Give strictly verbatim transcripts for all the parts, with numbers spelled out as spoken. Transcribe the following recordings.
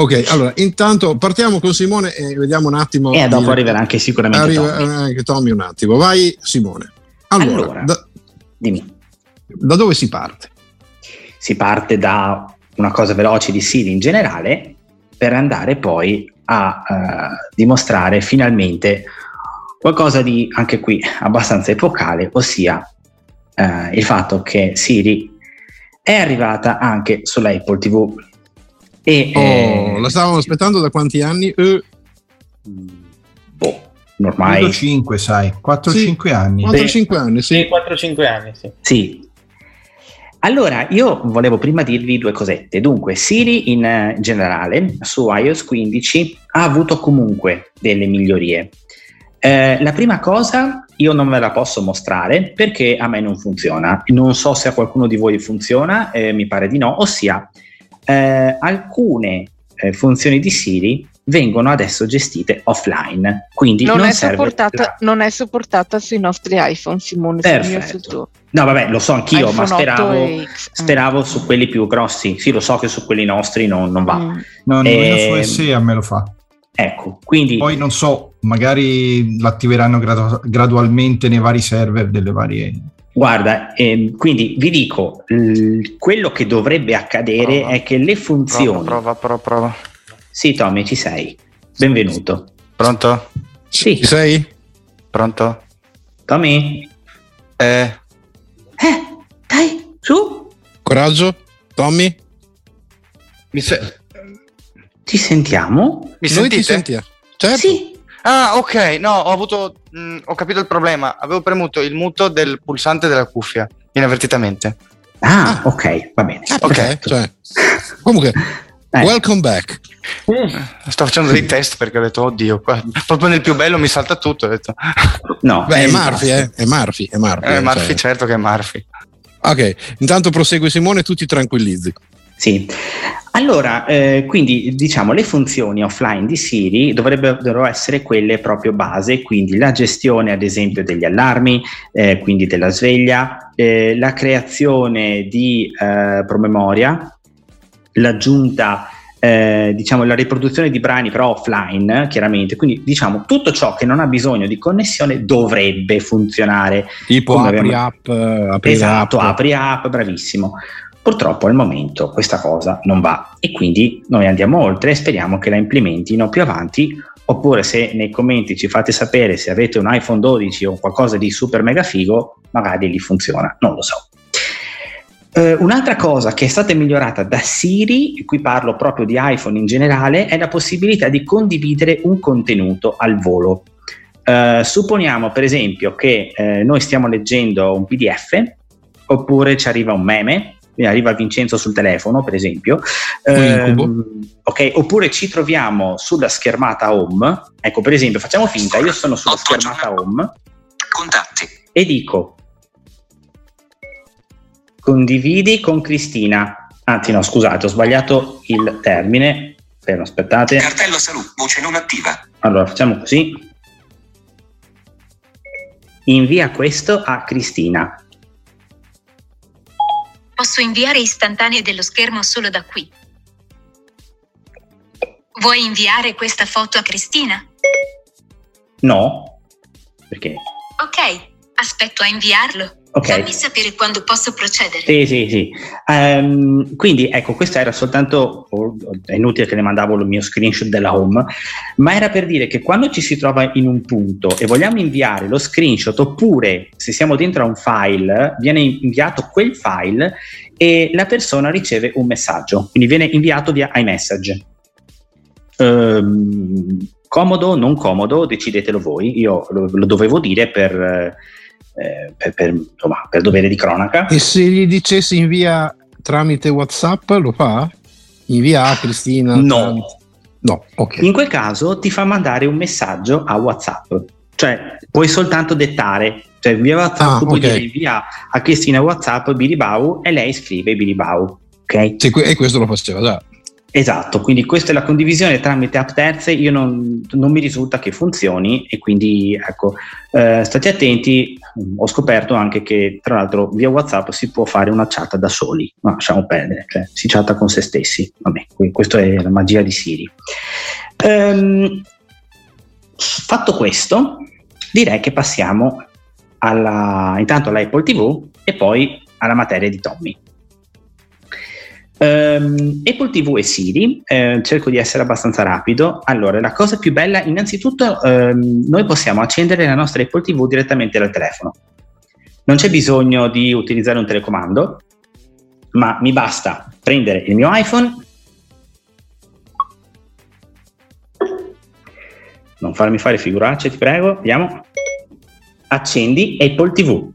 Ok, allora intanto partiamo con Simone e vediamo un attimo. E dopo di... arriverà anche sicuramente Arriva Tommy. anche Tommy un attimo. Vai Simone. Allora, allora da... dimmi. Da dove si parte? Si parte da una cosa veloce di Siri in generale per andare poi a uh, dimostrare finalmente qualcosa di, anche qui, abbastanza epocale, ossia uh, il fatto che Siri è arrivata anche sulla Apple ti vu. E, oh, eh, la stavamo aspettando da quanti anni? Eh. Boh, ormai... cinque, sai, quattro o cinque sì, anni. quattro o cinque anni, sì. quattro cinque anni, sì. Sì. Allora, io volevo prima dirvi due cosette. Dunque, Siri in generale su iOS quindici ha avuto comunque delle migliorie. Eh, la prima cosa io non ve la posso mostrare perché a me non funziona. Non so se a qualcuno di voi funziona, eh, mi pare di no. Ossia, eh, alcune eh, funzioni di Siri vengono adesso gestite offline. Quindi non, non, è, serve supportata, non è supportata sui nostri iPhone, Simone. Perfetto. No, vabbè, lo so anch'io, iPhone ma speravo, e... speravo mm. su quelli più grossi. Sì, lo so che su quelli nostri non, non va. Mm. No, eh, io su S E a me lo fa. Ecco, quindi... Poi non so, magari l'attiveranno gradu- gradualmente nei vari server delle varie... Guarda, eh, quindi vi dico, l- quello che dovrebbe accadere prova. è che le funzioni... Prova, prova, prova, prova. Sì, Tommy, ci sei. Benvenuto. Pronto? Sì. Ci sei? Pronto? Tommy? Eh. Eh, dai, su. Coraggio, Tommy? Mi sei... Ci sentiamo? Mi sentite? sentite? Certo. Sì. Ah, ok, no, ho avuto mh, ho capito il problema. Avevo premuto il muto del pulsante della cuffia inavvertitamente. Ah, ah. ok, va bene. Ah, ok, cioè. Comunque eh. Welcome back. Sto facendo dei test perché ho detto oddio, qua, proprio nel più bello mi salta tutto, ho detto. No, beh, è Murphy, eh. È Murphy, è Murphy. È Murphy, cioè. Certo che è Murphy. Ok, intanto prosegue Simone, tu ti tranquillizzi. Sì, allora eh, quindi diciamo le funzioni offline di Siri dovrebbero essere quelle proprio base, quindi la gestione ad esempio degli allarmi, eh, quindi della sveglia, eh, la creazione di eh, promemoria, l'aggiunta, eh, diciamo la riproduzione di brani però offline, chiaramente, quindi diciamo tutto ciò che non ha bisogno di connessione dovrebbe funzionare. Tipo come apri abbiamo... app, apri esatto, app. apri app, bravissimo. Purtroppo al momento questa cosa non va e quindi noi andiamo oltre e speriamo che la implementino più avanti, oppure se nei commenti ci fate sapere se avete un iPhone dodici o qualcosa di super mega figo, magari lì funziona, non lo so. Eh, un'altra cosa che è stata migliorata da Siri, e qui parlo proprio di iPhone in generale, è la possibilità di condividere un contenuto al volo. Eh, supponiamo per esempio che eh, noi stiamo leggendo un P D F, oppure ci arriva un meme, arriva Vincenzo sul telefono per esempio, eh, ok, oppure ci troviamo sulla schermata home, ecco per esempio facciamo finta, io sono sulla schermata home, contatti, e dico condividi con Cristina, anzi no scusate ho sbagliato il termine, però, aspettate, cartello salute, voce non attiva, allora facciamo così, invia questo a Cristina. Posso inviare istantanee dello schermo solo da qui. Vuoi inviare questa foto a Cristina? No. Perché? Ok, aspetto a inviarlo. Okay. Fammi sapere quando posso procedere. Sì, sì, sì. Um, quindi, ecco, questa era soltanto... Oh, è inutile che le mandavo il mio screenshot della home, ma era per dire che quando ci si trova in un punto e vogliamo inviare lo screenshot, oppure se siamo dentro a un file, viene inviato quel file e la persona riceve un messaggio. Quindi viene inviato via iMessage. Um, comodo, non comodo, decidetelo voi. Io lo, lo dovevo dire per... Per, per, insomma, per dovere di cronaca. E se gli dicessi invia tramite WhatsApp lo fa? Invia a Cristina? No, tramite... no. Okay. In quel caso ti fa mandare un messaggio a WhatsApp, cioè puoi soltanto dettare, cioè via WhatsApp ah, tu puoi okay. dire invia a Cristina WhatsApp Bilibau e lei scrive Bilibau, ok? Sì, e questo lo faceva già. Esatto, quindi questa è la condivisione tramite app terze, io non, non mi risulta che funzioni e quindi ecco, eh, state attenti. Ho scoperto anche che tra l'altro via WhatsApp si può fare una chat da soli, ma lasciamo perdere, cioè si chatta con se stessi, vabbè, questa è la magia di Siri. Ehm, fatto questo, direi che passiamo alla, intanto all'Apple ti vu e poi alla materia di Tommy. Um, Apple ti vu e Siri, eh, cerco di essere abbastanza rapido. Allora, la cosa più bella, innanzitutto, ehm, noi possiamo accendere la nostra Apple ti vu direttamente dal telefono. Non c'è bisogno di utilizzare un telecomando, ma mi basta prendere il mio iPhone. Non farmi fare figuracce, ti prego, vediamo. Accendi Apple ti vu.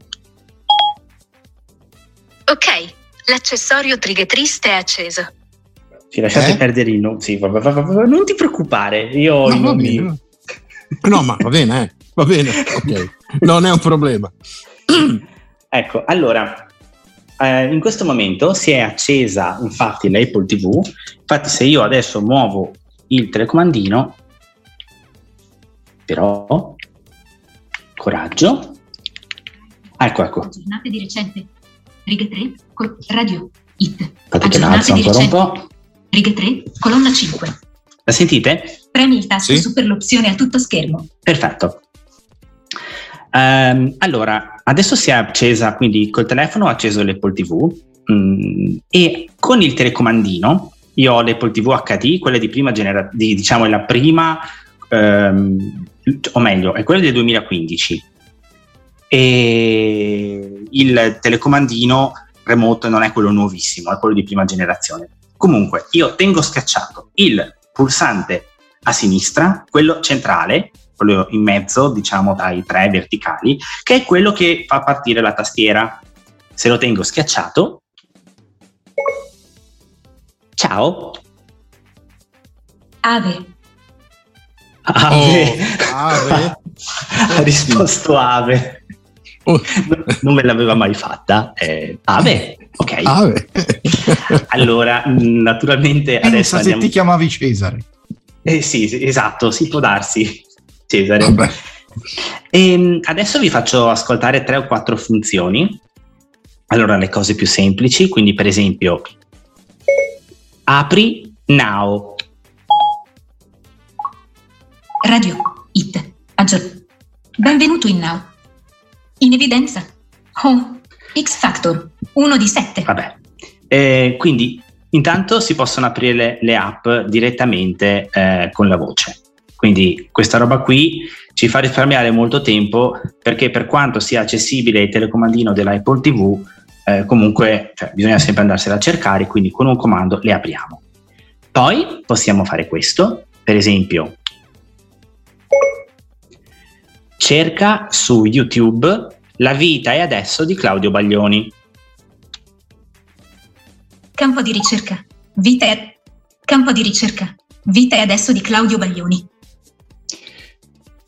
Ok. L'accessorio triggetriste è acceso. Ci lasciate eh? perdere il nome. Sì, va, va, va, va, va. Non ti preoccupare, io no, i nomi... va bene. No, ma va bene, eh. va bene, ok. Non è un problema. Ecco, allora, eh, in questo momento si è accesa infatti l'Apple ti vu. Infatti se io adesso muovo il telecomandino, però, coraggio. Ecco, ecco. Giornate di recente. Riga tre, Radio It. Aggiornate di recente. Riga tre, colonna cinque. La sentite? Premi il tasto sì. su per l'opzione a tutto schermo. Perfetto. Um, allora, adesso si è accesa, quindi col telefono ho acceso l'Apple ti vu um, e con il telecomandino io ho l'Apple ti vu acca di, quella di prima generazione, di, diciamo è la prima, um, o meglio, è quella del duemilaquindici. E il telecomandino remoto non è quello nuovissimo, è quello di prima generazione. Comunque io tengo schiacciato il pulsante a sinistra, quello centrale, quello in mezzo, diciamo dai tre verticali, che è quello che fa partire la tastiera. Se lo tengo schiacciato, ciao Ave. Ave, oh, Ave. Ha risposto Ave. Oh. Non me l'aveva mai fatta. Eh, ah beh, ok. Ah beh. Allora, naturalmente pensa adesso. Se andiamo... ti chiamavi Cesare. Eh sì, sì, esatto, si può darsi. Cesare. Vabbè. E adesso vi faccio ascoltare tre o quattro funzioni. Allora, le cose più semplici, quindi, per esempio, apri Now. Radio It. Aggiorn- Benvenuto in Now. In evidenza Home X Factor uno di sette. Vabbè, eh, quindi intanto si possono aprire le, le app direttamente eh, con la voce, quindi questa roba qui ci fa risparmiare molto tempo, perché per quanto sia accessibile il telecomandino dell'Apple ti vu eh, comunque cioè, bisogna sempre andarsela a cercare, quindi con un comando le apriamo. Poi possiamo fare questo, per esempio cerca su YouTube La vita è adesso di Claudio Baglioni. Campo di ricerca Vita è... Campo di ricerca Vita è adesso di Claudio Baglioni.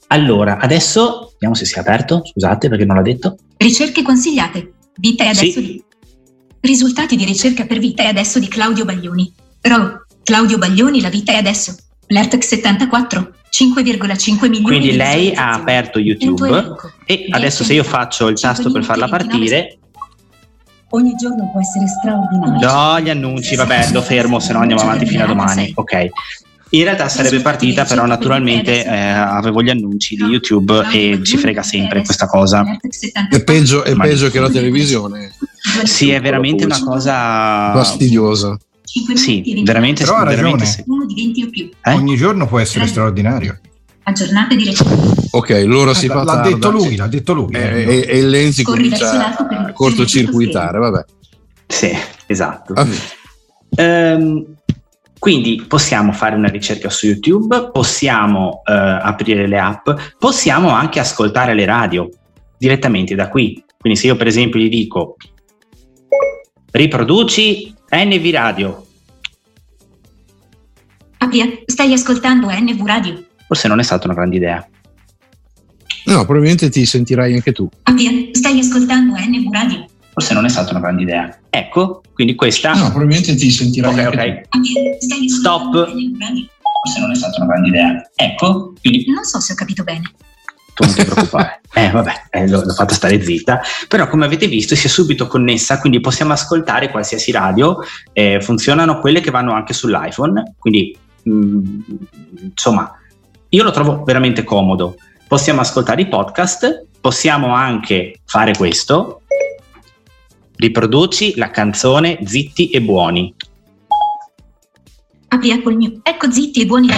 Allora, adesso vediamo se si è aperto, scusate perché non l'ho detto. Ricerche consigliate Vita è adesso sì. di... Risultati di ricerca per Vita è adesso di Claudio Baglioni. Row Claudio Baglioni La vita è adesso. L'Artec settantaquattro cinque virgola cinque milioni. Quindi lei ha aperto YouTube e adesso se io faccio il tasto per farla partire. Ogni giorno può essere straordinario. No, gli annunci, vabbè, lo fermo, se no andiamo avanti fino a domani. Ok. In realtà sarebbe partita, però naturalmente eh, avevo gli annunci di YouTube e ci frega sempre questa cosa. È peggio, è peggio che la televisione. Sì, è veramente una cosa fastidiosa. Sì, veramente, però ha veramente ragione. Sì. Eh? Ogni giorno può essere straordinario. Aggiornate di recente. Ok, loro ah, si fa l'ha tarda. detto lui, l'ha detto lui. Eh, eh, e il Lenzi comincia a cortocircuitare, vabbè. Sì, esatto. Ah, sì. Ehm, quindi possiamo fare una ricerca su YouTube, possiamo eh, aprire le app, possiamo anche ascoltare le radio direttamente da qui. Quindi se io per esempio gli dico riproduci N V Radio. Apri, stai ascoltando N V Radio. Forse non è stata una grande idea. No, probabilmente ti sentirai anche tu. Apri, stai ascoltando N V Radio. forse non è stata una grande idea. Ecco, quindi questa... No, probabilmente ti sentirai... Ok, ok. Stop. Forse non è stata una grande idea. Ecco, quindi... Non so se ho capito bene. Tu non ti preoccupare. Eh, vabbè, eh, l'ho, l'ho fatta stare zitta. Però, come avete visto, si è subito connessa, quindi possiamo ascoltare qualsiasi radio. Eh, funzionano quelle che vanno anche sull'iPhone, quindi, mh, insomma, io lo trovo veramente comodo. Possiamo ascoltare i podcast, possiamo anche fare questo. Riproduci la canzone Zitti e Buoni. Apri Apple News. Ecco Zitti e Buoni da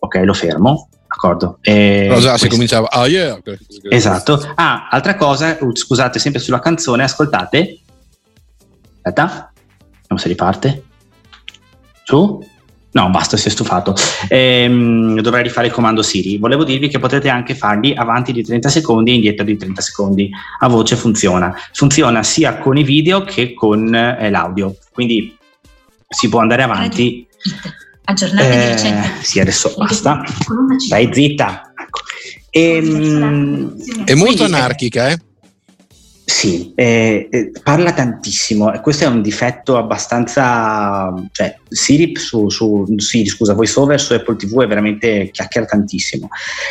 ok, lo fermo, d'accordo. Eh, Però già questo. Si cominciava. Ah, yeah. Esatto. Ah, altra cosa, scusate, sempre sulla canzone, ascoltate. Aspetta, vediamo se riparte. Su? No, basta, si è stufato. Ehm, dovrei rifare il comando Siri. Volevo dirvi che potete anche fargli avanti di trenta secondi e indietro di trenta secondi. A voce funziona. Funziona sia con i video che con eh, l'audio. Quindi si può andare avanti. Aggiornate eh, di sì, adesso basta. Dai, zitta. Ecco. Ehm, è molto anarchica, eh? Sì, eh, eh, parla tantissimo. E questo è un difetto abbastanza. Cioè, Siri su, su Siri, scusa, VoiceOver su Apple ti vu è veramente chiacchiera tantissimo.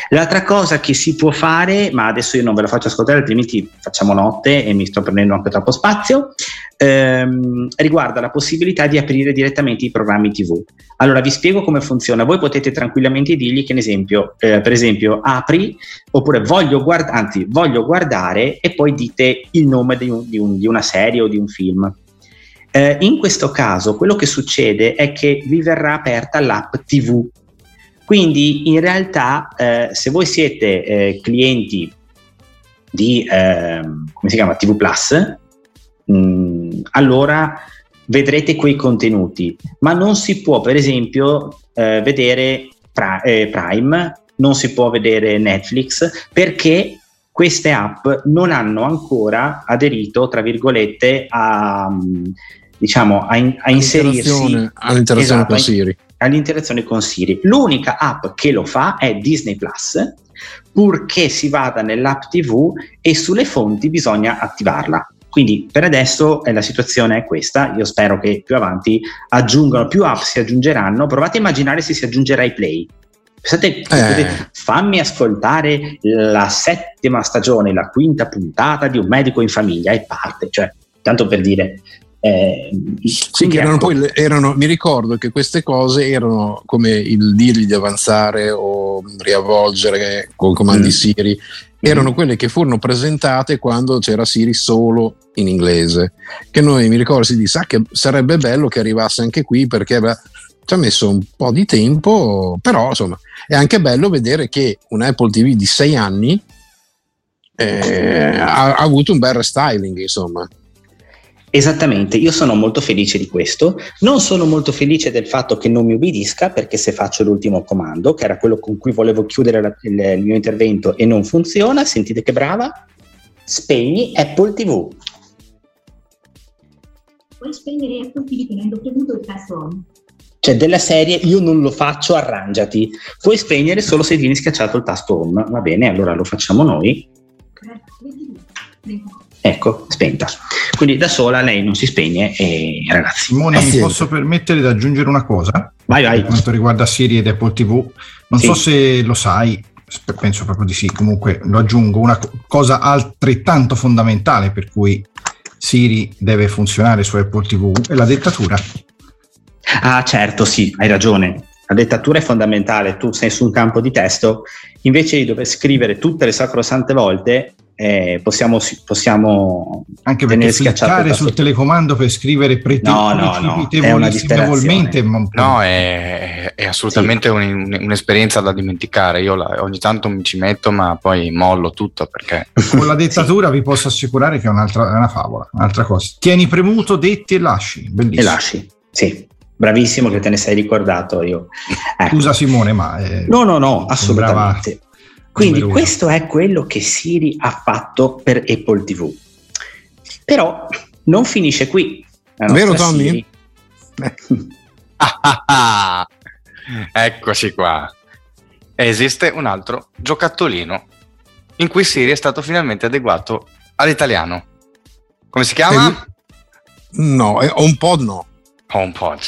L'altra cosa che si può fare, ma adesso io non ve la faccio ascoltare, altrimenti facciamo notte e mi sto prendendo anche troppo spazio. Ehm, riguarda la possibilità di aprire direttamente i programmi ti vu. Allora vi spiego come funziona. Voi potete tranquillamente dirgli che, ad esempio, eh, per esempio, apri oppure voglio guard- anzi, voglio guardare e poi dite il nome di, un, di, un, di una serie o di un film. Eh, in questo caso quello che succede è che vi verrà aperta l'app ti vu. Quindi in realtà eh, se voi siete eh, clienti di eh, come si chiama ti vu Plus, Mm, allora vedrete quei contenuti, ma non si può per esempio eh, vedere pra- eh, Prime, non si può vedere Netflix, perché queste app non hanno ancora aderito, tra virgolette, a, diciamo, a, in- a inserirsi all'interazione, esatto, con Siri. all'interazione con Siri. L'unica app che lo fa è Disney Plus, purché si vada nell'app ti vu e sulle fonti bisogna attivarla. Quindi per adesso eh, la situazione è questa. Io spero che più avanti aggiungano, più app si aggiungeranno. Provate a immaginare se si aggiungerà iPlay. Pensate, eh. fammi ascoltare la settima stagione, la quinta puntata di Un medico in famiglia e parte, cioè, tanto per dire. Eh, sì, che erano ecco. poi erano, mi ricordo che queste cose erano come il dirgli di avanzare o riavvolgere con comandi mm. Siri. Erano quelle che furono presentate quando c'era Siri solo in inglese, che noi, mi ricordo, si disse ah, che sarebbe bello che arrivasse anche qui, perché beh, ci ha messo un po' di tempo, però insomma è anche bello vedere che un Apple ti vu di sei anni eh, ha, ha avuto un bel restyling, insomma. Esattamente, io sono molto felice di questo. Non sono molto felice del fatto che non mi ubbidisca, perché se faccio l'ultimo comando, che era quello con cui volevo chiudere la, il, il mio intervento, e non funziona, sentite che brava, spegni Apple ti vu. Puoi spegnere Apple ti vu tenendo premuto il tasto on. Cioè, della serie io non lo faccio, arrangiati. Puoi spegnere solo se vieni schiacciato il tasto home. Va bene, allora lo facciamo noi. Ecco, spenta. Quindi da sola lei non si spegne, e ragazzi. Simone, mi posso permettere di aggiungere una cosa? Vai, vai. Per quanto riguarda Siri ed Apple ti vu, non sì. so se lo sai, penso proprio di sì, comunque lo aggiungo, una cosa altrettanto fondamentale per cui Siri deve funzionare su Apple ti vu è la dettatura. Ah, certo, sì, hai ragione. La dettatura è fondamentale, tu sei su un campo di testo, invece di dover scrivere tutte le sacrosante volte, Eh, possiamo, possiamo anche perché cliccare sul telecomando per scrivere pretentivolmente no, no, no, è, è assolutamente sì. un, un'esperienza da dimenticare. Io la, ogni tanto mi ci metto, ma poi mollo tutto, perché con la dettatura sì. vi posso assicurare che è un'altra, è una favola, un'altra cosa. Tieni premuto, detti e lasci, bellissimo. E lasci, sì. Bravissimo che te ne sei ricordato. Io eh. Scusa Simone, ma eh, no, no, no, assolutamente. Brava. Quindi questo è quello che Siri ha fatto per Apple ti vu. Però non finisce qui. Vero Tommy? Ah, ah, ah. Eccoci qua. Esiste un altro giocattolino in cui Siri è stato finalmente adeguato all'italiano. Come si chiama? No, è HomePod no. HomePod.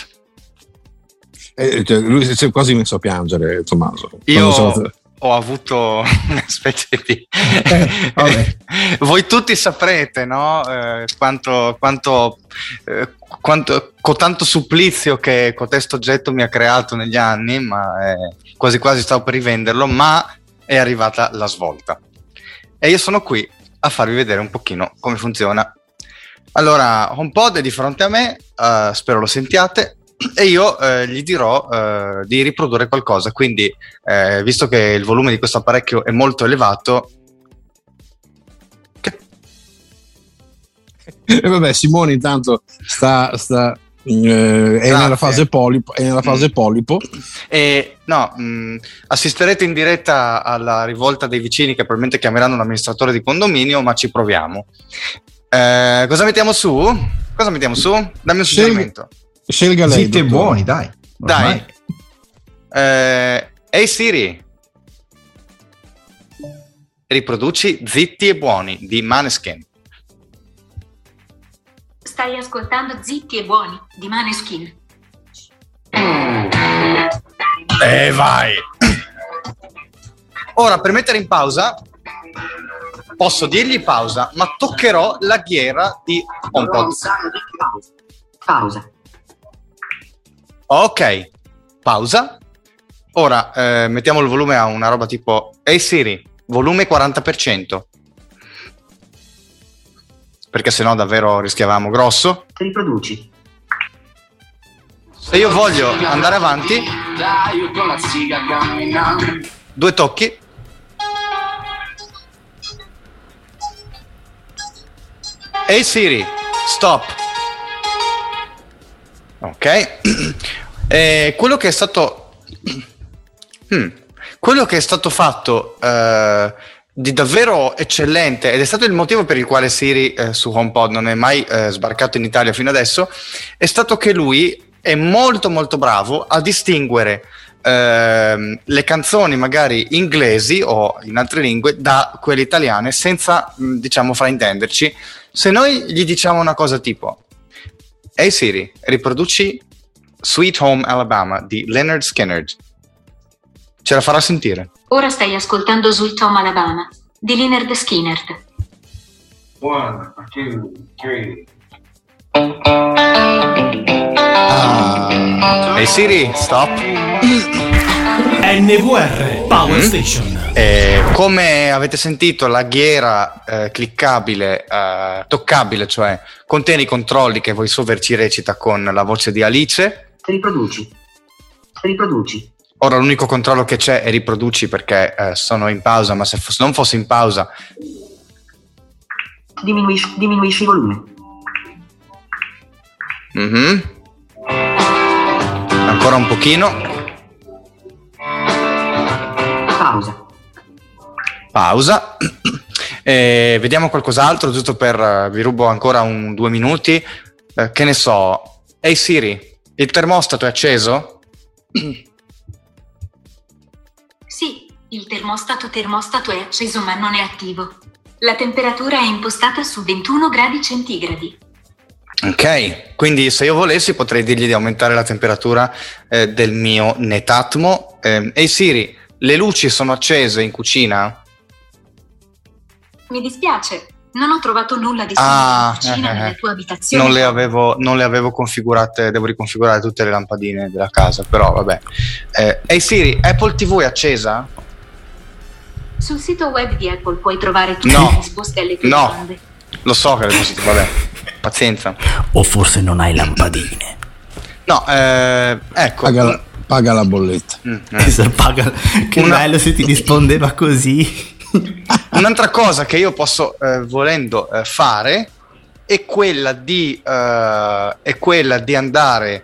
Eh, cioè, lui si è quasi messo a piangere, Tommaso. Io sono... ho avuto una specie di... Eh, vabbè. Voi tutti saprete, no? Eh, quanto... quanto eh, Quanto, con tanto supplizio che questo oggetto mi ha creato negli anni, ma eh, quasi quasi stavo per rivenderlo, ma è arrivata la svolta e io sono qui a farvi vedere un pochino come funziona. Allora, HomePod è di fronte a me, eh, spero lo sentiate, e io eh, gli dirò eh, di riprodurre qualcosa, quindi eh, visto che il volume di questo apparecchio è molto elevato. E vabbè, Simone intanto sta, sta eh, è nella fase polipo, è nella fase mm. polipo. E no, mh, assisterete in diretta alla rivolta dei vicini che probabilmente chiameranno l'amministratore di condominio, ma ci proviamo. Eh, cosa mettiamo su? Cosa mettiamo su? Dammi un Scel- suggerimento. Scelga lei. Zitti e buoni, dai. Ormai. Dai. Eh, Ehi hey Siri, riproduci Zitti e Buoni di Måneskin. Stai ascoltando Zitti e Buoni di Måneskin. E vai! Ora, per mettere in pausa, posso dirgli pausa, ma toccherò la ghiera di HomePod. Pausa. Ok, pausa. Ora, eh, mettiamo il volume a una roba tipo Ehi Siri, volume quaranta per cento. Perché sennò davvero rischiavamo grosso. Riproduci. Se io voglio andare avanti, due tocchi. Ehi Siri, stop. Ok. E quello che è stato hmm. quello che è stato fatto eh... di davvero eccellente, ed è stato il motivo per il quale Siri eh, su HomePod non è mai eh, sbarcato in Italia fino adesso, è stato che lui è molto molto bravo a distinguere eh, le canzoni magari inglesi o in altre lingue da quelle italiane senza, diciamo, fraintenderci. Se noi gli diciamo una cosa tipo Ehi Siri, riproduci Sweet Home Alabama di Lynyrd Skynyrd, ce la farà sentire. Ora stai ascoltando Sweet Home Alabama di Lynyrd Skynyrd. One, two, three. Ah. Ehi hey Siri, stop. N V R Power mm. Station. Eh, come avete sentito, la ghiera eh, cliccabile, eh, toccabile, cioè contiene i controlli che VoiceOver ci recita con la voce di Alice. Riproduci. Riproduci. Ora l'unico controllo che c'è è riproduci, perché eh, sono in pausa, ma se fosse, non fosse in pausa... Diminuisci, diminuisci il volume. Mm-hmm. Ancora un pochino. Pausa. Pausa. E vediamo qualcos'altro, giusto per... vi rubo ancora un due minuti. Eh, che ne so... Ehi hey Siri, il termostato è acceso? Sì, il termostato termostato è acceso ma non è attivo. La temperatura è impostata su ventuno gradi centigradi. Ok, quindi se io volessi potrei dirgli di aumentare la temperatura eh, del mio netatmo. Eh, Ehi Siri, le luci sono accese in cucina? Mi dispiace, non ho trovato nulla di simile ah, in cucina eh, nella eh, tua abitazione. Non le avevo, non le avevo configurate, devo riconfigurare tutte le lampadine della casa, però vabbè. Eh, Ehi Siri, Apple ti vu è accesa? Sul sito web di Apple puoi trovare tutte no. le risposte alle tue no. domande. Lo so che le risposte, vabbè, pazienza. O forse non hai lampadine. No, eh, ecco. Paga la, paga la bolletta. Mm, eh. paga, che Una... bello se ti rispondeva così. Un'altra cosa che io posso eh, volendo eh, fare è quella di eh, è quella di andare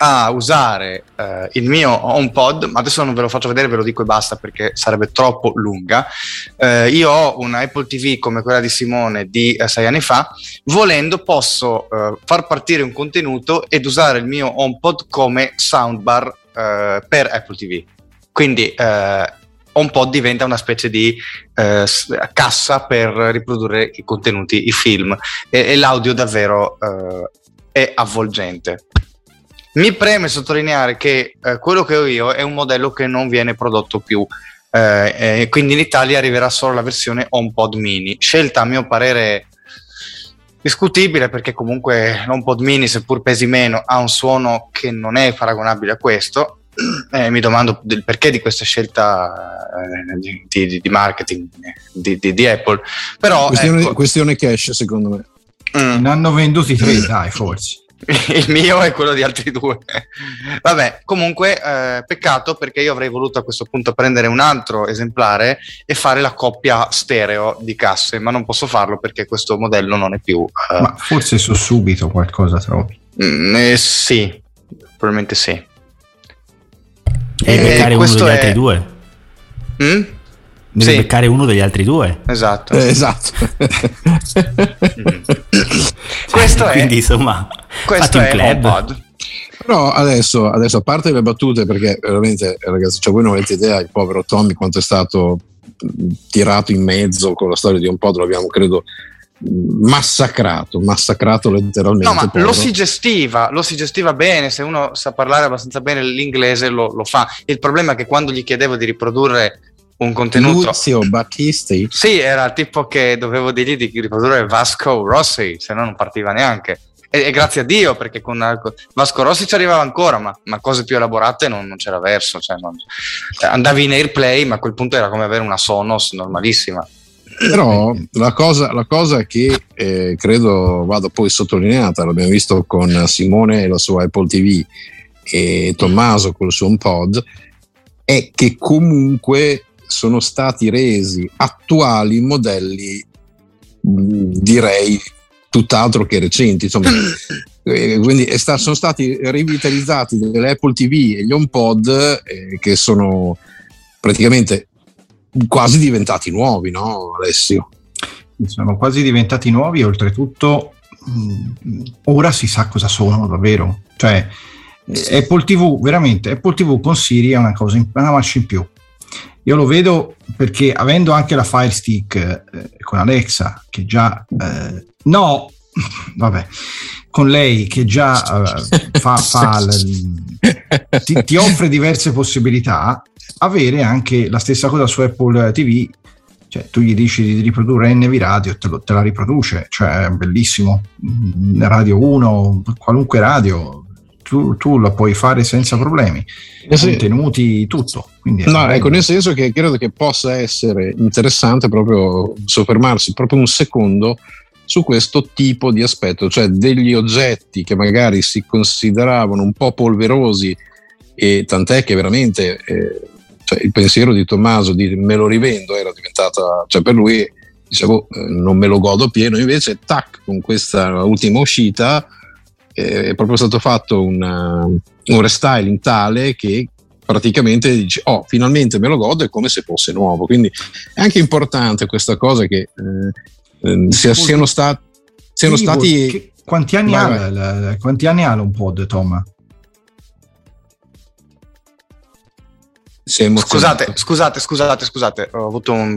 a usare eh, il mio HomePod, ma adesso non ve lo faccio vedere, ve lo dico e basta perché sarebbe troppo lunga. Eh, io ho una Apple ti vu come quella di Simone di eh, sei anni fa, volendo posso eh, far partire un contenuto ed usare il mio HomePod come soundbar eh, per Apple ti vu. Quindi eh, HomePod diventa una specie di eh, cassa per riprodurre i contenuti, i film, e, e l'audio davvero eh, è avvolgente. Mi preme sottolineare che eh, quello che ho io è un modello che non viene prodotto più, eh, eh, quindi in Italia arriverà solo la versione HomePod Mini, scelta a mio parere discutibile, perché comunque l'HomePod Mini, seppur pesi meno, ha un suono che non è paragonabile a questo. Eh, mi domando del perché di questa scelta eh, di, di, di marketing di, di, di Apple, però questione, ecco, questione cash, secondo me. Mm. Ne hanno venduti tre, dai, forse. Il mio è quello di altri due. Vabbè, comunque eh, peccato, perché io avrei voluto a questo punto prendere un altro esemplare e fare la coppia stereo di casse, ma non posso farlo perché questo modello non è più eh. Ma forse su subito qualcosa trovi. Mm, eh, sì, probabilmente sì. E eh, beccare uno degli è... altri due. Mm? Deve sì. beccare uno degli altri due. Esatto. Eh, esatto. Questo cioè, è. Quindi insomma, questo è un club. Però adesso, adesso, a parte le battute, perché veramente, ragazzi, cioè voi non avete idea il povero Tommy quanto è stato tirato in mezzo con la storia di HomePod. L'abbiamo, credo, massacrato, massacrato letteralmente. No, ma lo si gestiva, lo si gestiva bene. Se uno sa parlare abbastanza bene l'inglese, lo, lo fa. Il problema è che quando gli chiedevo di riprodurre un contenuto, Luzio Battisti, sì, era tipo che dovevo dirgli di riprodurre Vasco Rossi, se no non partiva neanche. E, e grazie a Dio, perché con Vasco Rossi ci arrivava ancora, ma, ma cose più elaborate non, non c'era verso. Cioè non, andavi in AirPlay, ma a quel punto era come avere una Sonos normalissima. Però la cosa, la cosa che eh, credo vada poi sottolineata, l'abbiamo visto con Simone e la sua Apple TV e Tommaso col suo HomePod, è che comunque sono stati resi attuali modelli, direi, tutt'altro che recenti, insomma. Quindi è sta, sono stati rivitalizzati delle Apple tivù e gli HomePod eh, che sono praticamente quasi diventati nuovi, no, Alessio? Sono quasi diventati nuovi, e oltretutto mh, ora si sa cosa sono davvero. Cioè, sì. Apple tivù, veramente, Apple tivù con Siri è una cosa, in, una marcia in più. Io lo vedo perché, avendo anche la Fire Stick eh, con Alexa, che già eh, no, vabbè, con lei che già eh, fa, fa l, ti, ti offre diverse possibilità. Avere anche la stessa cosa su Apple tivù, cioè tu gli dici di riprodurre N V Radio, te, lo, te la riproduce, cioè bellissimo. Radio uno, qualunque radio, tu, tu la puoi fare senza problemi, sì. Contenuti, tutto. Quindi no, bello. Ecco, nel senso che credo che possa essere interessante proprio soffermarsi proprio un secondo su questo tipo di aspetto, cioè degli oggetti che magari si consideravano un po' polverosi, e tant'è che veramente... Eh, cioè il pensiero di Tommaso di me lo rivendo era diventata, cioè per lui dicevo non me lo godo pieno, invece tac, con questa ultima uscita eh, è proprio stato fatto una, un restyling tale che praticamente dici oh, finalmente me lo godo, è come se fosse nuovo. Quindi è anche importante questa cosa che eh, sia, siano, sta, siano sì, stati che, quanti anni ha la, quanti anni ha l'HomePod, Tom? Scusate, scusate, scusate, scusate, ho avuto un...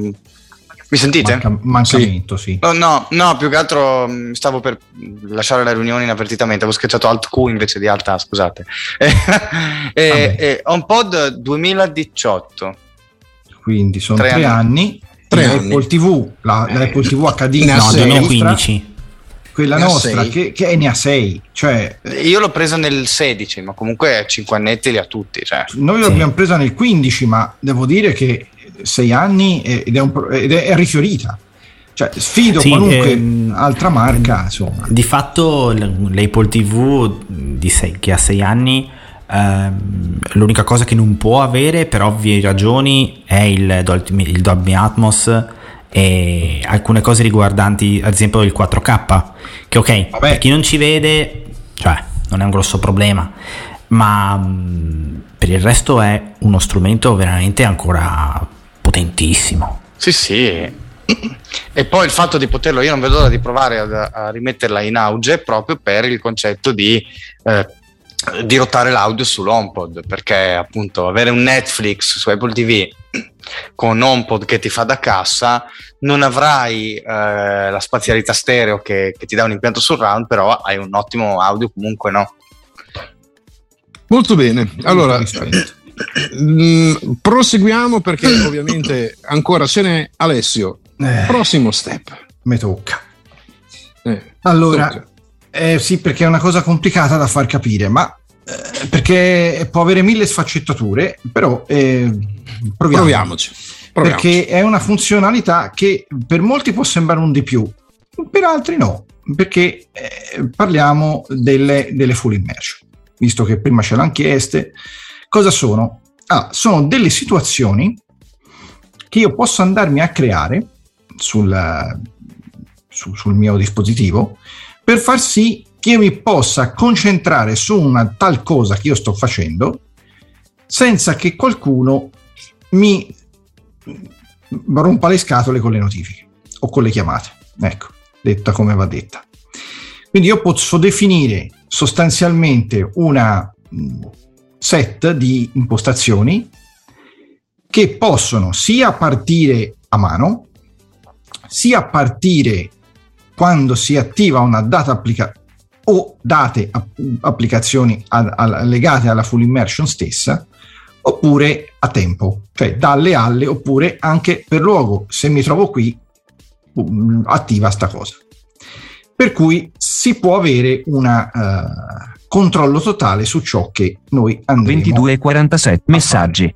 Mi sentite? Manca, mancamento, sì. sì. No, no, no, più che altro stavo per lasciare la riunione inavvertitamente, avevo schiacciato Alt Q invece di Alt A, scusate. e, e HomePod duemiladiciotto. Quindi sono tre, tre anni. Tre anni. Apple tivù, la, la Apple tivù H D. No, duemilaquindici. Quella ne nostra, che, che ne ha sei, cioè, io l'ho presa nel sedici, ma comunque cinque annetti li ha tutti. Cioè. Noi sì. l'abbiamo presa nel quindici, ma devo dire che sei anni ed è, un, ed è rifiorita. Cioè, sfido sì, qualunque ehm, altra marca. Insomma. Di fatto l'Apple tivù di sei, che ha sei anni, ehm, l'unica cosa che non può avere per ovvie ragioni è il Dolby Atmos. E alcune cose riguardanti ad esempio il quattro K, che ok, vabbè, per chi non ci vede, cioè non è un grosso problema, ma mh, per il resto è uno strumento veramente ancora potentissimo. Sì, sì. E poi il fatto di poterlo, io non vedo l'ora di provare a, a rimetterla in auge proprio per il concetto di eh, dirottare l'audio sull'HomePod, perché appunto avere un Netflix su Apple ti vu con HomePod che ti fa da cassa, non avrai eh, la spazialità stereo che, che ti dà un impianto surround, però hai un ottimo audio comunque, no? Molto bene, allora mh, proseguiamo perché ovviamente ancora ce n'è. Alessio, eh, prossimo step. Mi tocca. Eh, allora... Tocca. Eh sì, perché è una cosa complicata da far capire, ma eh, perché può avere mille sfaccettature, però eh, proviamo. proviamoci, proviamoci. Perché è una funzionalità che per molti può sembrare un di più, per altri no, perché eh, parliamo delle, delle full immersion, visto che prima ce l'hanno chieste. Cosa sono? Ah, sono delle situazioni che io posso andarmi a creare sul, su, sul mio dispositivo, per far sì che io mi possa concentrare su una tal cosa che io sto facendo senza che qualcuno mi rompa le scatole con le notifiche o con le chiamate, ecco, detta come va detta. Quindi io posso definire sostanzialmente una set di impostazioni che possono sia partire a mano, sia partire quando si attiva una data applica- o date app- applicazioni a- a- legate alla full immersion stessa, oppure a tempo, cioè dalle alle, oppure anche per luogo. Se mi trovo qui, um, attiva sta cosa. Per cui si può avere un uh, controllo totale su ciò che noi andremo ventidue e quarantasette messaggi.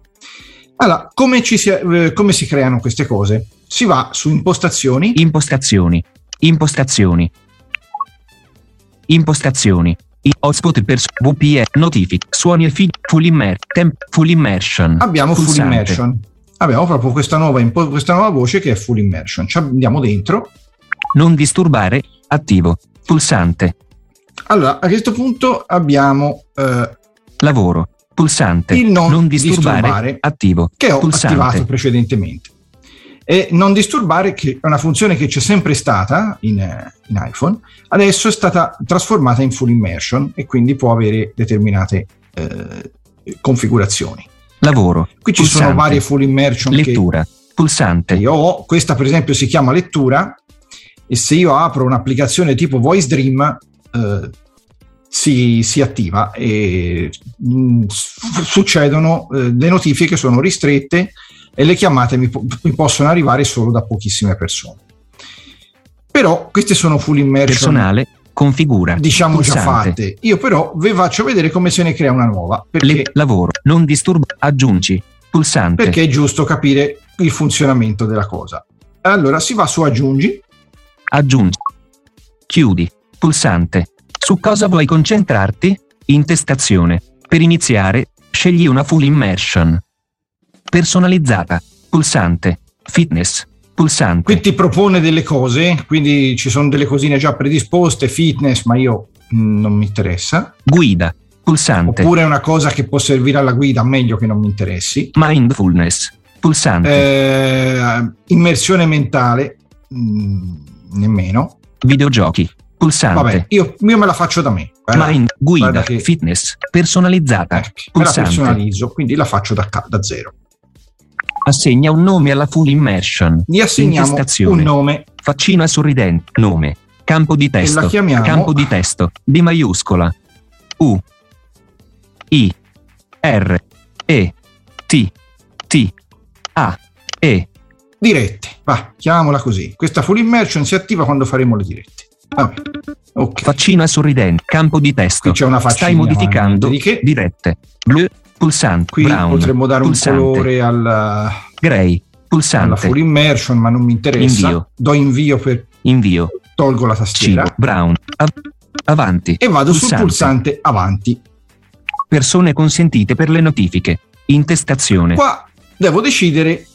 Allora, come, ci si, eh, come si creano queste cose? Si va su impostazioni. Impostazioni. Impostazioni. Impostazioni. Hotspot per vu pi enne. Notifiche. Suoni e feed. Full, immer, temp, full immersion. Abbiamo pulsante. Full immersion. Abbiamo proprio questa nuova, impo- questa nuova voce che è full immersion. Ci andiamo dentro. Non disturbare. Attivo. Pulsante. Allora, a questo punto abbiamo eh, lavoro. Pulsante. Il non, non disturbare, disturbare. Attivo. Che ho pulsante. Attivato precedentemente. E non disturbare, che è una funzione che c'è sempre stata in, in iPhone, adesso è stata trasformata in full immersion e quindi può avere determinate eh, configurazioni. Lavoro. Qui ci pulsante, sono varie full immersion. Lettura. Che pulsante. Io ho, questa per esempio si chiama lettura, e se io apro un'applicazione tipo Voice Dream eh, si, si attiva e mh, succedono, eh, le notifiche sono ristrette e le chiamate mi, mi possono arrivare solo da pochissime persone. Però queste sono full immersion personale, configura, diciamo pulsante. Già fatte. Io però vi faccio vedere come se ne crea una nuova, perché le, lavoro, non disturba, aggiungi, pulsante. Perché è giusto capire il funzionamento della cosa. Allora si va su aggiungi. Aggiungi. Chiudi, pulsante. Su cosa vuoi concentrarti? Intestazione. Per iniziare, scegli una full immersion. Personalizzata, pulsante, fitness, pulsante. Qui ti propone delle cose, quindi ci sono delle cosine già predisposte, fitness, ma io mh, non mi interessa. Guida, pulsante. Oppure è una cosa che può servire alla guida, meglio che non mi interessi. Mindfulness, pulsante. Eh, immersione mentale, mh, nemmeno. Videogiochi, pulsante. Vabbè, io, io me la faccio da me. Guarda, Mind, guida, che... fitness, personalizzata, eh, pulsante. Me la personalizzo, quindi la faccio da, da zero. Assegna un nome alla full immersion. Gli assegniamo un nome. Faccina sorridente. Nome. Campo di testo. E la chiamiamo. Campo di testo. B maiuscola. U. I. R. E. T. T. A. E. Dirette. Va, chiamiamola così. Questa full immersion si attiva quando faremo le dirette. Vabbè. Okay. Faccina sorridente. Campo di testo. Qui c'è una faccina. Stai modificando. Che... Dirette. Blu. Pulsante. Qui brown, potremmo dare pulsante, un colore al grey, pulsante, alla full immersion, ma non mi interessa. Invio. Do invio per invio. Tolgo la tastiera. Cibo, brown. Av- avanti. E vado pulsante, sul pulsante avanti. Persone consentite per le notifiche. Intestazione. Qua devo decidere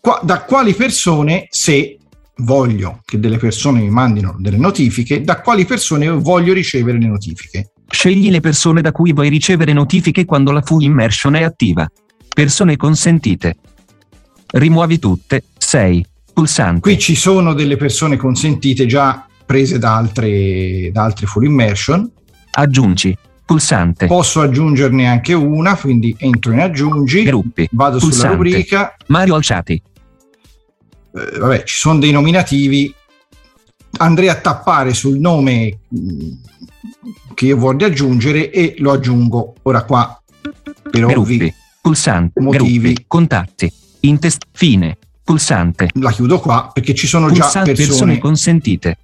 qua, da quali persone, se voglio che delle persone mi mandino delle notifiche, da quali persone voglio ricevere le notifiche. Scegli le persone da cui vuoi ricevere notifiche quando la full immersion è attiva. Persone consentite. Rimuovi tutte, sei, pulsante. Qui ci sono delle persone consentite già prese da altre, da altre full immersion. Aggiungi, pulsante. Posso aggiungerne anche una, quindi entro in aggiungi, gruppi, vado pulsante, sulla rubrica Mario Alciati. Eh, vabbè, ci sono dei nominativi, andrei a tappare sul nome che io voglio aggiungere e lo aggiungo. Ora qua per ovvi pulsante, motivi, gruppi, contatti, in test, fine, pulsante. La chiudo qua perché ci sono pulsante, già persone, persone consentite.